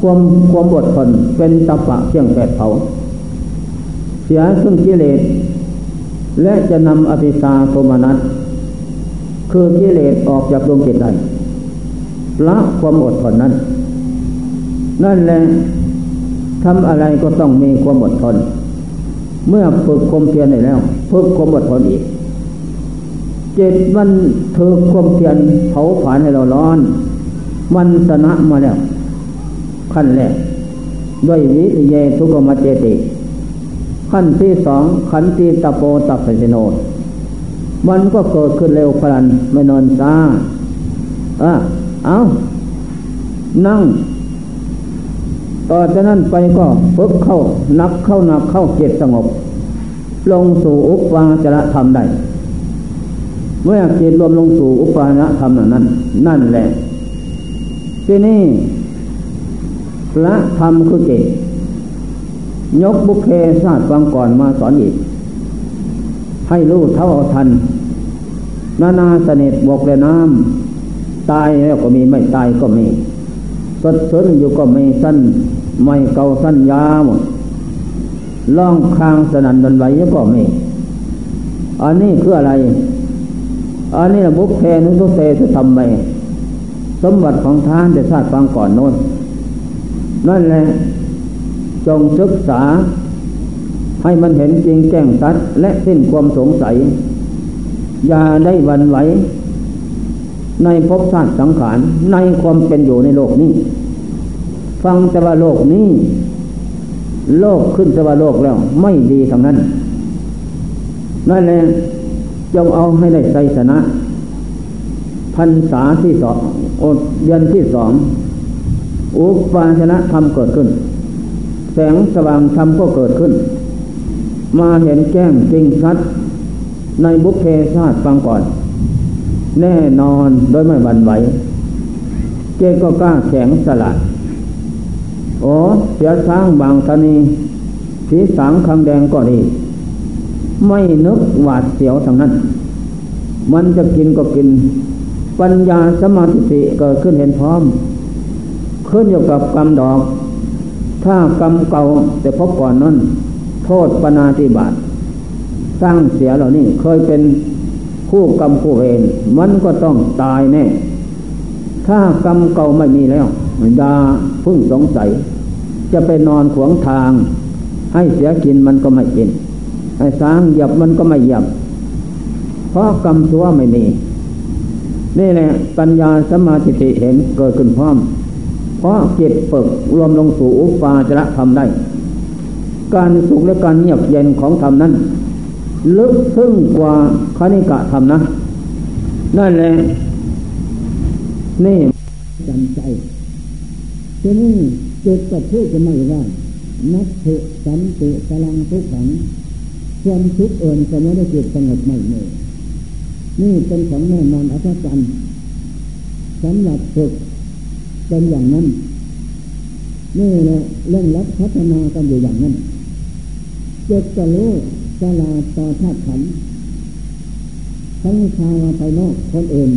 ความความบดทนเป็นตปะเที่ยงแปดเผาเสียซึ่งกิเลสและจะนำอภิชาโทมนัสคือกิเลสออกจากดวงจิตได้ละความอดทนนั้นนั่นแหละทำอะไรก็ต้องมีความอดทนเมื่อฝึกความเพียรได้แล้วฝึกความอดทนอีกจิตมันถูกความเพียรเผาผลาญให้เราร้อนมันชนะมาแล้วขั้นแรกด้วยวิริยะทุกขมัจเจติขั้นที่สองขันติตะโปตัพพสิโนมันก็เกิดขึ้นเร็วพลันไม่นอนตาอ่ะเอานั่งต่อจากนั้นไปก็ฝึกเข้านับเข้านับเข้าเจ็ดสงบลงสู่อุปาจารธรรมได้เมื่อจิตรวมลงสู่อุปาจารธรรมนั้นนั่นแหละที่นี่ละธรรมคือเจตยกบุคเคศาสตร์ฟังก่อนมาสอนอีกให้รู้เท่าเอาทันนานาสนิทบวกและน้ำตายแล้วก็มีไม่ตายก็มีสดสนอยู่ก็มีสั้นไม่เก่าสั้นยาวหมดล่องคางสนั่นดันไหวก็มีอันนี้คืออะไรอันนี้บุคเคนุตุเตสุธรรมไปสมบัติของท่านแต่ศาสตร์ฟังก่อนโน้นนั่นแหละจงศึกษาให้มันเห็นจริงแจ้งชัดและสิ้นความสงสัยอย่าได้หวั่นไหวในภพชาติสังขารในความเป็นอยู่ในโลกนี้ฟังแต่ว่าโลกนี้โลกขึ้นแต่ว่าโลกแล้วไม่ดีทั้งนั้นนั่นแหละจงเอาให้ได้ไสยชนะพรรษาที่สองเดือนที่สองอุปาชนะธรรมเกิดขึ้นแสงสว่างธรรมก็เกิดขึ้นมาเห็นแจ้งจริงชัดในบุพเพชาติฟังก่อนแน่นอนโดยไม่หวั่นไหวเจก็กล้าแข็งสลัดโอ้เสียช้างบางทนีผีสางคังแดงก็ดีไม่นึกหวาดเสียวทางนั้นมันจะกินก็กินปัญญาสมาธิเกิดขึ้นเห็นพร้อมขึ้นอยู่กับกรรมดอกถ้ากรรมเก่าแต่พบก่อนนั้นโทษปนาติบาตสร้างเสียเหล่านี้เคยเป็นคู่กรรมคู่เวรมันก็ต้องตายแน่ถ้ากรรมเก่าไม่มีแล้วอย่าพึ่งสงสัยจะไปนอนขวางทางให้เสียกินมันก็ไม่กินให้สร้างหยับมันก็ไม่หยับเพราะกรรมชั่วไม่มีนี่แหละปัญญาสมาธิเห็นเกิดขึ้นพร้อมเพราะจิตฝึกรวมลงสู่อุปาจารธรรมได้การสุขและการเงียบเย็นของธรรมนั้นลึกซึ้งกว่าคณิกะธรรมนะนั่นแหละนี่จำใจทีนี้จิตก็พูดจะไม่ว่านัตถิสันติพลังทุกขังความทุกข์เอิญจะไม่ได้จิตสงบไม่เมื่อนี่เป็นของแน่นอนอัศจรรย์สำหรับฝึกเป็นอย่างนั้นนี่แหละเรื่องรักพัฒนากันอยู่อย่างนั้นเจ็ดกะโลกะลาตาธาตุขัน ฉันพาเราไปนอกคนอื่น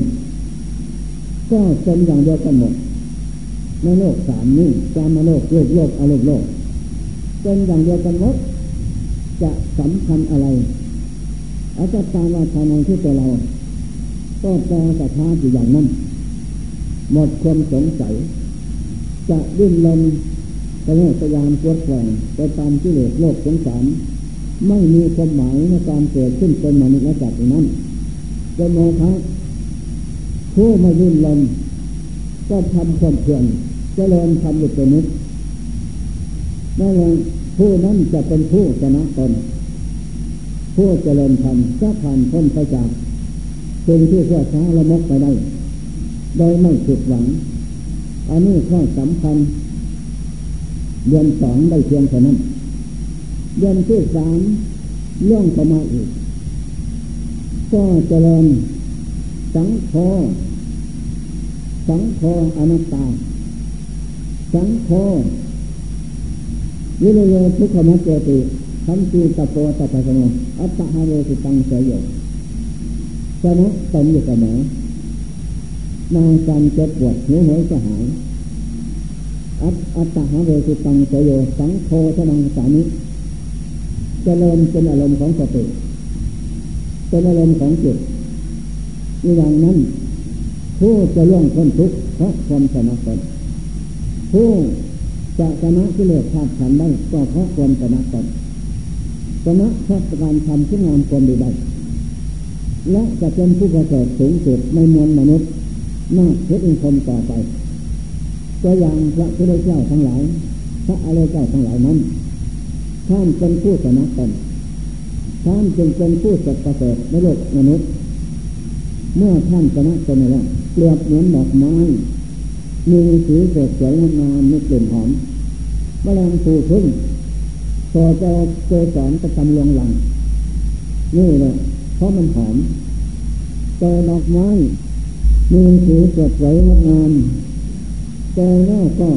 ก็เป็นอย่างเดียวกันหมดในโลกสามนี้กามโลกโลกโลกอโลกโลกเป็นอย่างเดียวกันหมดจะสำคัญอะไรอาจารย์การว่าภายในที่ตัวเราก็แปลสภาพอยู่อย่างนั้นหมดความสงสัยจะดิ้นรนไปให้พยายามกวดแกว่งไปตามกิเลสโลกสงสารไม่มีความหมายในการเกิดขึ้นเป็นมนุษย์จากนั้นเป็นโมฆะผู้ไม่ดิ้นรนก็ทำความเพียรเจริญทำหลุดตัวนิดนั่นเองผู้นั้นจะเป็นผู้ชนะตนผู้เจริญธรรมจะผ่านพ้นไปจากสิ่งที่ชั่วช้าละมกไปได้โดยไม่ผิดหวังอันนี้ข้อสำคัญเดือนสองได้เพียงเท่านั้นเดือนที่สามเรื่องประมาอีกก็เจริญสังโฆสังโฆอนัตตาสังโฆวิริยะทุกขมัจเจติขันติตะโพตะตะสงอัตตะหะเวสิตังเสยโยชนะตนอยู่เสมอในการเจ็บปวดหิวโหยจะหายอัตอัตตะหะเวสิตังเสยโยสังโฆชนังสามิเจริญเป็นอารมณ์ของสติเป็นอารมณ์ของจิตอย่างนั้นผู้จะล่วงพ้นทุกข์เพราะความชนะตนผู้จะชนะกิเลสธาตุขันธ์ได้ก็เพราะความชนะตนชนะเพราะการทำที่งามความดีได้และจะเป็นผู้ประเสริฐสูงสุดในมวลมนุษย์หน้าเพื่ออินทรต่อไปตัวอย่างพระพุทธเจ้าทั้งหลายพระอริยเจ้าทั้งหลายนั้นท่านเป็นผู้ชนะตนท่านจึงเป็นผู้สัตย์ประเสริฐในโลกมนุษย์เมื่อท่านชนะตนแล้วเปรียบเหมือนดอกไม้มีสีสดสวยงามมีกลิ่นหอมแมลงภู่พึ่งต่อจะเกสรประจำลวงหลังนี่แหละเพราะมันหอมแต่ดอกไม้มีสีสดสวยงามแต่แล้วก็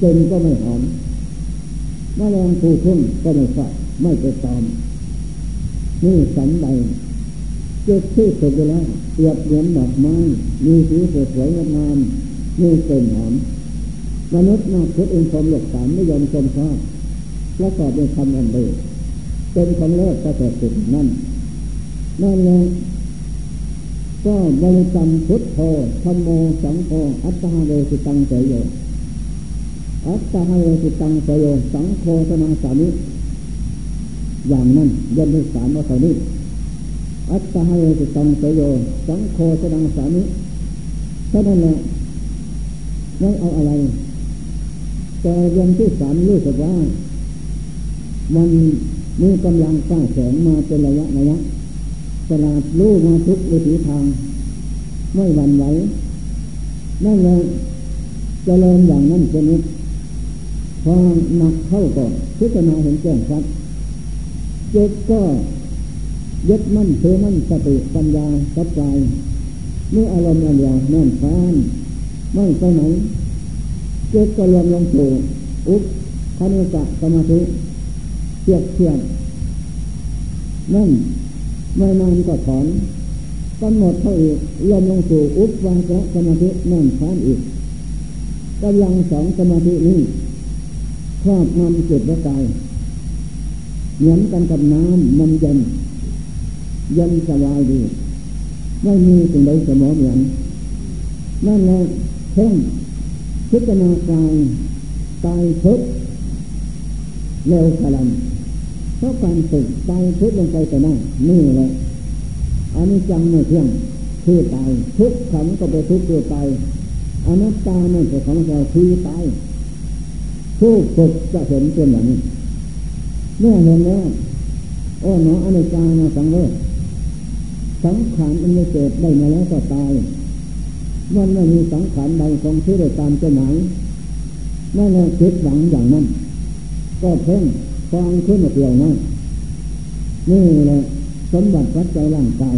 กลิ่นก็ไม่หอมแมลงภู่พึ่งก็ไม่ชอบไม่ไปตอมนี่สันใดเจ็บที่สุดแล้วเปรียบเหมือนดอกไม้มีสีสดสวยงามมีกลิ่นหอมมนุษย์นักพุทธองค์ชมหลกสามไม่ยอมชมชอบและสอบในคำอันเดียวเป็นคำเลิกประเสริฐสุดนั่นนั่นเลยก็บริกรรมพุทโธธัมโมสังโฆอัตตะหะเวสิตังเสยโยอัตตะหะเวสิตังเสยโยสังโฆชนังสามิอย่างนั้นเดือนที่สามวันนี้อัตตะหะเวสิตังเสยโยสังโฆชนังสามิเท่านั้นแหละไม่เอาอะไรแต่ยังที่สามรู้สึกว่ามันมีกำลังกล้าแข็งมาเป็นระยะระยะตลาดรู้มาทุกวิถีทางไม่หวั่นไหวนั่นเลยเจริญอย่างนั้นเป็นนิดพอหนักเข้าก่อนพิจารณาเห็นแจ้งชัดเจ็บก็ยึดมั่นถือมั่นสติปัญญาตัดใจเมื่ออารมณ์อันเดียวแน่นแฟ้นไม่ไปไหนเจ็บก็รวมลงสู่อุปคณิกะสมาธิเทียบเทียบนั่นไม่นานก็ถอนกำหนดเข้าอีกรวมลงสู่อุปวาสะสมาธินั่นข้ามอีกกำลังสองสมาธินี้ครอบนำจิตและกายเหมือนกันกับน้ำมันเย็นเย็นสบายดีไม่มีสิ่งใดเสมอเหมือนนั่นแหละเช่นพิจารณากายกายทุกข์เร็วขลังเพราะการฝึกกายทุกข์ลงไปแต่หน้านี่แหละอันนี้จังไม่เที่ยงคือตายทุกข์ขันก็ไปทุกข์ตัวตายอนัตตาไม่ใช่ของเราคือตายผู้ฝึกจะเห็นเป็นอย่างนี้เมื่อเห็นแล้วโอ้หนออนิจจามาสังเวชสังขารอันไม่เกิดได้มาแล้วก็ตายมันไม่มีสังขารใดคงที่ได้ตามเจ้าหมายนั่นแหละคิดหลังอย่างนั้นก็เพ่งฟังขึ้นมาเดียวนะนี่แหละสมบัติวัดใจร่างกาย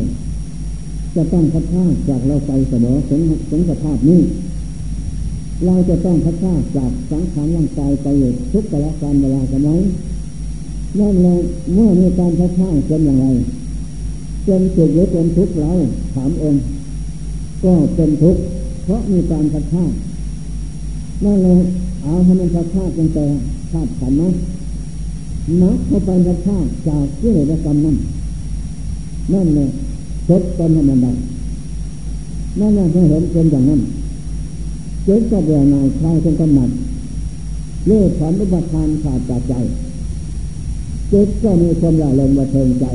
จะต้องพัฒนาจากเราไปเสมอถึงถึงสภาพนี้เราจะต้องพัฒนาจากสังขารร่างกายไปทุกกาลการเวลากันไหมนั่นแหละเมื่อมีการพัฒนาเป็นอย่างไร เป็นสุขหรือเป็นทุกข์เราถามเองก็เป็นทุกข์เพราะมีการสักข้านั่นเลยเอาให้มันสักข้าจนแต่คาดขันนะนักเข้าไปสักข้าจากเรื่องกรรมนั่นนั่นเลยเจ็บตนให้มันได้นั่นน่ะถ้าเห็นเป็นอย่างนั้นเจ็บก็เบื่อหน่ายคลายเป็นกำหนัดเลิกถอนอุปทานขาดจากใจเจ็บก็มีความละลมว่าเทิงใจ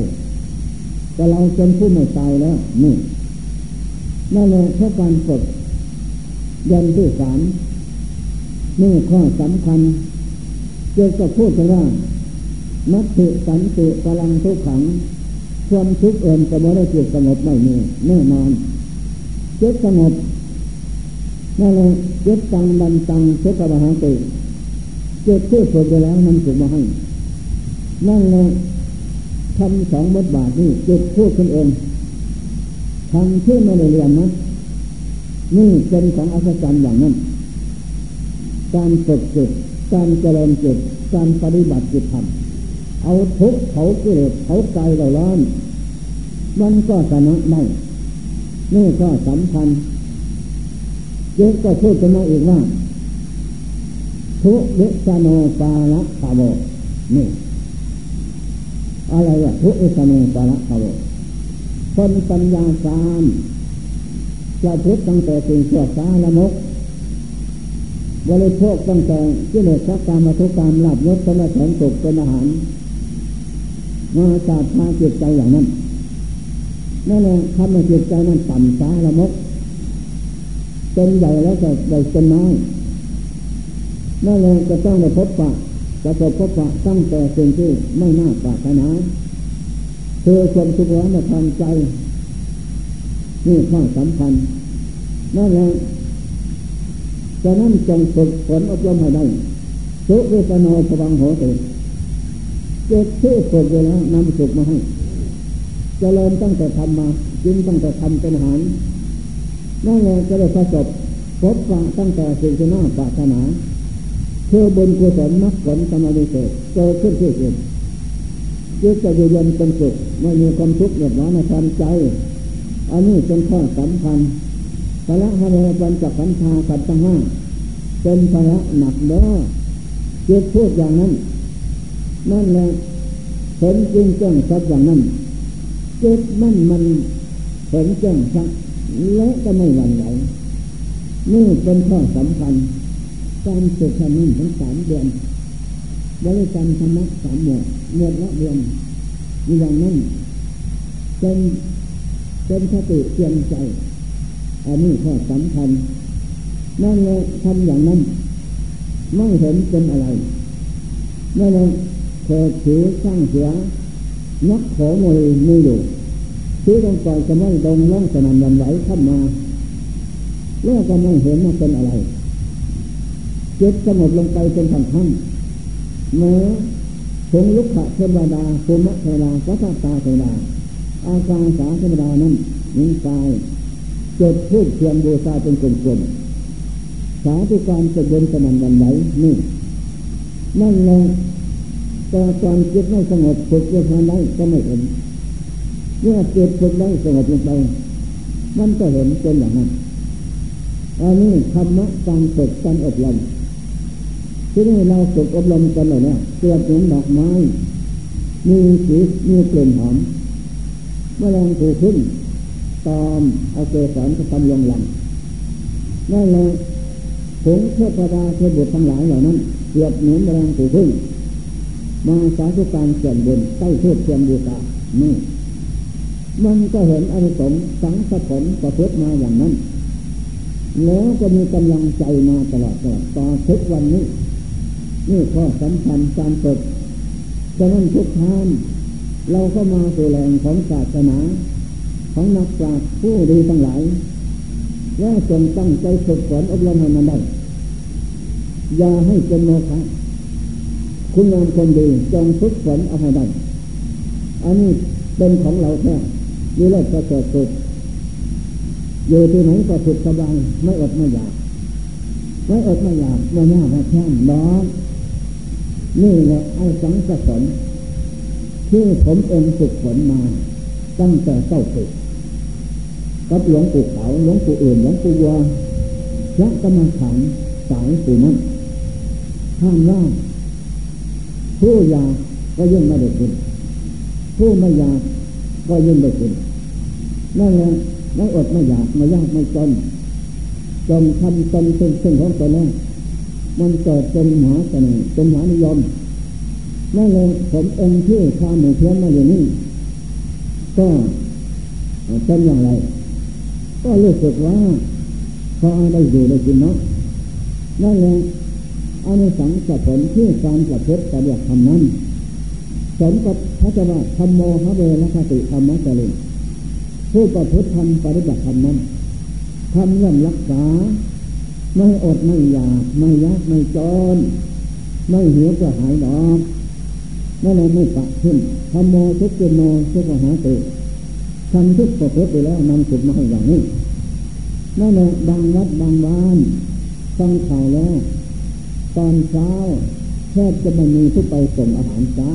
แต่เราเป็นผู้ไม่ตายแล้วนี่นั่นเลยเพราะการฝึกยันที่สามนี่ข้อสำคัญเจ็บก็พูดกันว่ามัตติสันติพลังทุกขังความทุกข์เอิญก็ไม่ได้จิตสงบไม่มีแน่นอนเจ็บสงบนั่นเลยเจ็บตังบันตังเจ็บกระบาดติเจ็บที่ฝึกไปแล้วมันฝึกมาให้นั่นเลยทำสองบทบาทนี่เจ็บพูดคนเองทำที่ไม่ได้เรียนนะนี่เป็นของอัศจรรย์อย่างนั้นการฝึกจิตการเจริญจิตการปฏิบัติจิตธรรมเอาทุกข์เขาเกลียดเขาใจเราล้อนมันก็ชนะได้นี่ก็สำคัญเจ็บก็พูดกันมาอีกว่าทุกข์ชโนปาละภาโวนี่อะไรวะทุกข์ชโนปาละภาโวคนปัญญาสามจะทุกข์ตั้งแต่สิ่งชั่วช้าละมกบริโภคตั้งแต่กิเลสสักการมาทุกการหลับยศสละแสนตกเป็นอาหารมาจากพาจิตใจอย่างนั้นนั่นแหละทำให้จิตใจนั้นต่ำช้าละมกเป็นใหญ่แล้วก็ใหญ่เป็นน้อยนั่นแหละจะต้องได้พบปะจะต้องพบปะตั้งแต่สิ่งที่ไม่น่าปรารถนาเธอชมทุกร้อนในทางใจนี่ข้อสำคัญนั่นแหละจะนั่นจงฝึกฝนอบรมให้ได้สุเวทโนภวังโหติเจ็บที่ฝึกเวลานำสุขมาให้เจริญตั้งแต่ทำมาจึงตั้งแต่ทำเป็นอาหารนั่นแหละจะได้ประสบพบฟังตั้งแต่สิ่งที่น่าปรารถนาเพื่อบนกุศลมรรคผลธรรมนิเทศเจอขึ้นที่จิตจิตจะเย็นเป็นสุขไม่มีความทุกข์เดือดร้อนในทางใจอันนี้เป็นข้อสำคัญภาระฮาเรปันจักขันธาขันธ์ห้าเป็นภาระหนักเด้อเจ็บพูดอย่างนั้นนั่นแหละเห็นจริงจังสักอย่างนั้นเจ็บนั่นมันเห็นแจ้งชัดและก็ไม่หวั่นไหวนี่เป็นข้อสำคัญการศึกษาหนึ่งถึงสามเดือนบริการธรรมะสามหมวดหมวดละเดือนอย่างนั้นเป็นเป็นคติเตือนใจอันนี้ข้อสำคัญนั่นเลยทำอย่างนั้นไม่เห็นเป็นอะไรนั่นเลยเธอถือสร้างเสือนักขอมวยมืออยู่ซื้อลงไปก็ไม่ลงล่องสนามยันไหลเข้ามาแล้วก็ไม่เห็นว่าเป็นอะไรเจ็บสงบลงไปเป็นขั้นขั้นเมื่อถึงลุกขะเทวดาภูมิเทวดาพระธาตุตาเทวดาอาการสาเทวดานั้นนิ่งกายจดพูดเทียนบูชาเป็นกลมๆสาธุการจะบนสนามยันไหลนี่นั่นเลยแต่ความเจ็บไม่สงบฝึกเยอะขนาดไหนก็ไม่เห็นเมื่อเจ็บฝึกได้สงบลงไปมันก็เห็นเป็นอย่างนั้นอันนี้ธรรมะการฝึกการอบรมที่นี่เราฝึกอบรมกันเลยเนี่ยเปรียบเหมือนดอกไม้มีสีมีกลิ่นหอมเมื่อแรงถูกขึ้นตอมเอาเกสรก็ทำลงหลังนั่นเลยผงเทพดาเทพบุตรทั้งหลายเหล่านั้นเปรียบเหมือนแรงถูกขึ้นมาสาธุการเขียนบนใต้ทูบเทียนบูชานี่มันก็เห็นอนุสงส์สังสผลประพฤติมาอย่างนั้นแล้วก็มีกำลังใจมาตลอดตลอดต่อทุกวันนี้นี่ข้อสำคัญการฝึกฉะนั้นทุกท่านเราก็มาสู่แหล่งของศาสนาของนักปราชญ์ผู้ดีทั้งหลายและจงตั้งใจฝึกฝนอบรมให้มันได้อย่าให้เป็นโมฆะคุณงามคนดีจงฝึกฝนเอาให้ได้อันนี้เป็นของเราแท้มีเลิศประเสริฐสุดอยู่ที่ไหนก็สุขสบายไม่อดไม่อยากไม่อดไม่อยากไม่ยากไม่แค้นร้อนนี่แหละไอ้สังสรรค์ที่ผมเองฝึกฝนมา ตั้งแต่เศร้าศึกกับหลวงปู่ขาวหลวงปู่อื่นหลวงปู่วัวยักษ์กำลังขังสายปู่นั้นห้ามล่าผู้อยากก็ยิ่งไม่ได้กินผู้ไม่อยากก็ยิ่งได้กินนั่นแหละไม่อดไม่อยากไม่ยากไม่จนจงทำจนซึ่งซึ่งของตัวนั้นมันเกิดเป็นมหาเสน่ห์เป็นมหานิยมนั่นแหละผมเองที่พาหมู่เพื่อนมาอยู่นี่ก็เป็นอย่างไรก็รู้สึกว่าพอได้อยู่ได้กินเนาะนั่นแหละอานิสงส์ผลที่การประพฤติปฏิบัติธรรมนั้นสมกับพระเจ้าว่าธัมโมหะเวนะคติธัมมะจริญผู้ประพฤติธรรมปฏิบัติธรรมนั้นทำย่อมรักษาไม่อดไม่อยากไม่ยากไม่จนไม่หิวกระหายดอกนั่นเลยไม่ปะขึ้นธัมโมทุกเจโนทุกหาติทำทุกประพฤติไปแล้วนำสุขมาให้อย่างนี้นั่นเลยบางวัดบางวันฟังข่าวแล้วตอนเช้าแทบจะไม่มีผู้ไปส่งอาหารเช้า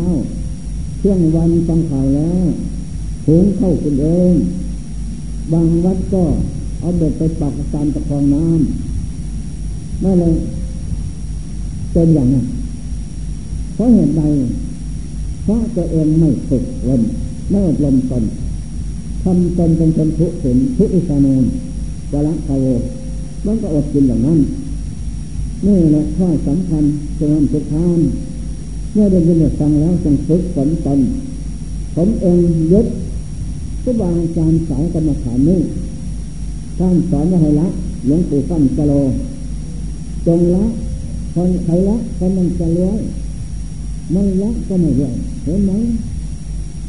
เที่ยงวันฟังข่าวแล้วหุงเข้ากินเองบางวัดก็เอาเด็กไปปักตามตะคองน้ำนั่นเลยเป็นอย่างนั้นเพราะเหตุใดเพราะตัวเองไม่ฝึกลมไม่อบรมตนทำตนเป็นคนทุกข์ถึงทุกข์อิสานนวาระคาโวมันก็อดกินอย่างนั้นนี่แหละข้อสำคัญจงนำสุขานเมื่อได้ยินได้ฟังแล้วจงฝึกฝนตนผมเองยึดผู้บางการสายกรรมฐานนี้ท่านสอนว่าให้ละหลวงปู่ฟั่นกะโลจงละคนใครละคนมันจะรวยไม่ละก็ไม่รวยเห็นไหม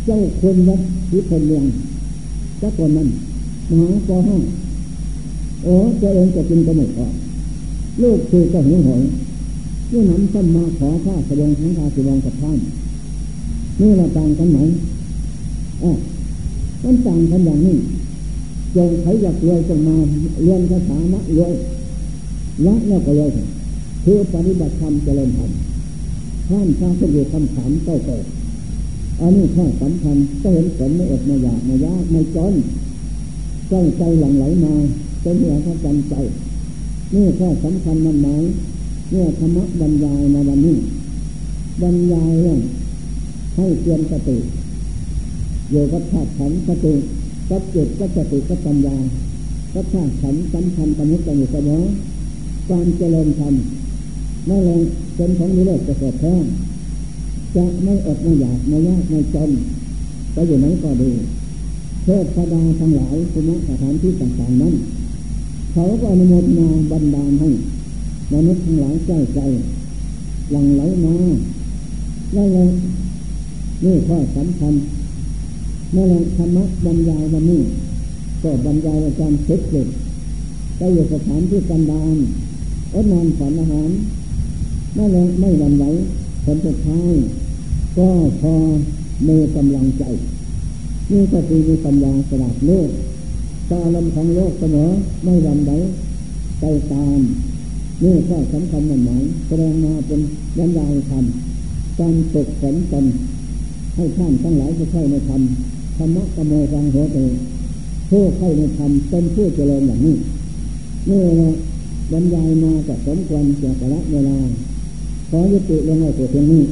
เจ้าคนวัดที่คนเลี้ยงเจ้าคนนั้นหมาก็ห้องโอ้ตัวเองจะกินก็ไม่พอลูกคือก็หิวโหยผู้นั้นก็มาขอข้าแสดงทั้งตาสิวงกับท่านนี่เราต่างกันไหมอ่ะมันต่างกันอย่างนี้จงใครอยากรวยจงมาเรียนภาษามะรวยละแล้วก็รวยคือปฏิบัติธรรมเจริญธรรมท่านข้าศึกอยู่คำถามเต้าโตอันนี้ข้อสำคัญก็เห็นผลไม่อดไม่อยากไม่ยากไม่จนตั้งใจหลั่งไหลมาเป็นเหยื่อพระจันทร์ใจนี่ข้อสำคัญมันไหนเนี่ยธรรมะบรรยายในวันนี้บรรยายเรื่องให้เตรียมสติโยกับธาตุขันธ์สติกับจิตกับสติกับปัญญากับธาตุขันธ์สัมพันธ์กันอยู่เสมอการเจริญธรรมไม่แรงเป็นของนิโรธจะเกิดแท้จะไม่อดไม่อยากไม่ยากไม่จนไปอยู่ไหนก็ดีเทพพระดาทั้งหลายภูมิสถานที่ต่างๆนั้นเขาก็อนุโมทนาบันดาลให้มนุษย์ทั้งหลายใกล้ใจหลั่งไหลมานั่นแหละนี่ข้อสำคัญนั่นแหละธรรมะบรรยายวันนี้ก็บรรยายในการศึกษาไปอยู่สถานที่กันดารอดนอนฝันอาหารนั่นแหละไม่หวั่นไหวผลสุดท้ายก็พอมีกำลังใจนี่ก็คือมีปัญญาสลัดโลกตาลมของโลกเสมอไม่หวั่นไหวใจตามนี่ก็สำคัญหมายแสดงมาเป็นบรรยายธรรมการตกฝนตนให้ท่านทั้งหลายจะเข้าในธรรมธรรมะกำเนิดรังหัวเตยผู้เข้าในธรรมเป็นผู้เจริญอย่างนี้นี่บรรยายมากับสมควรเกี่ยวกับเวลาขอยุติเรื่องไว้เพียงนี้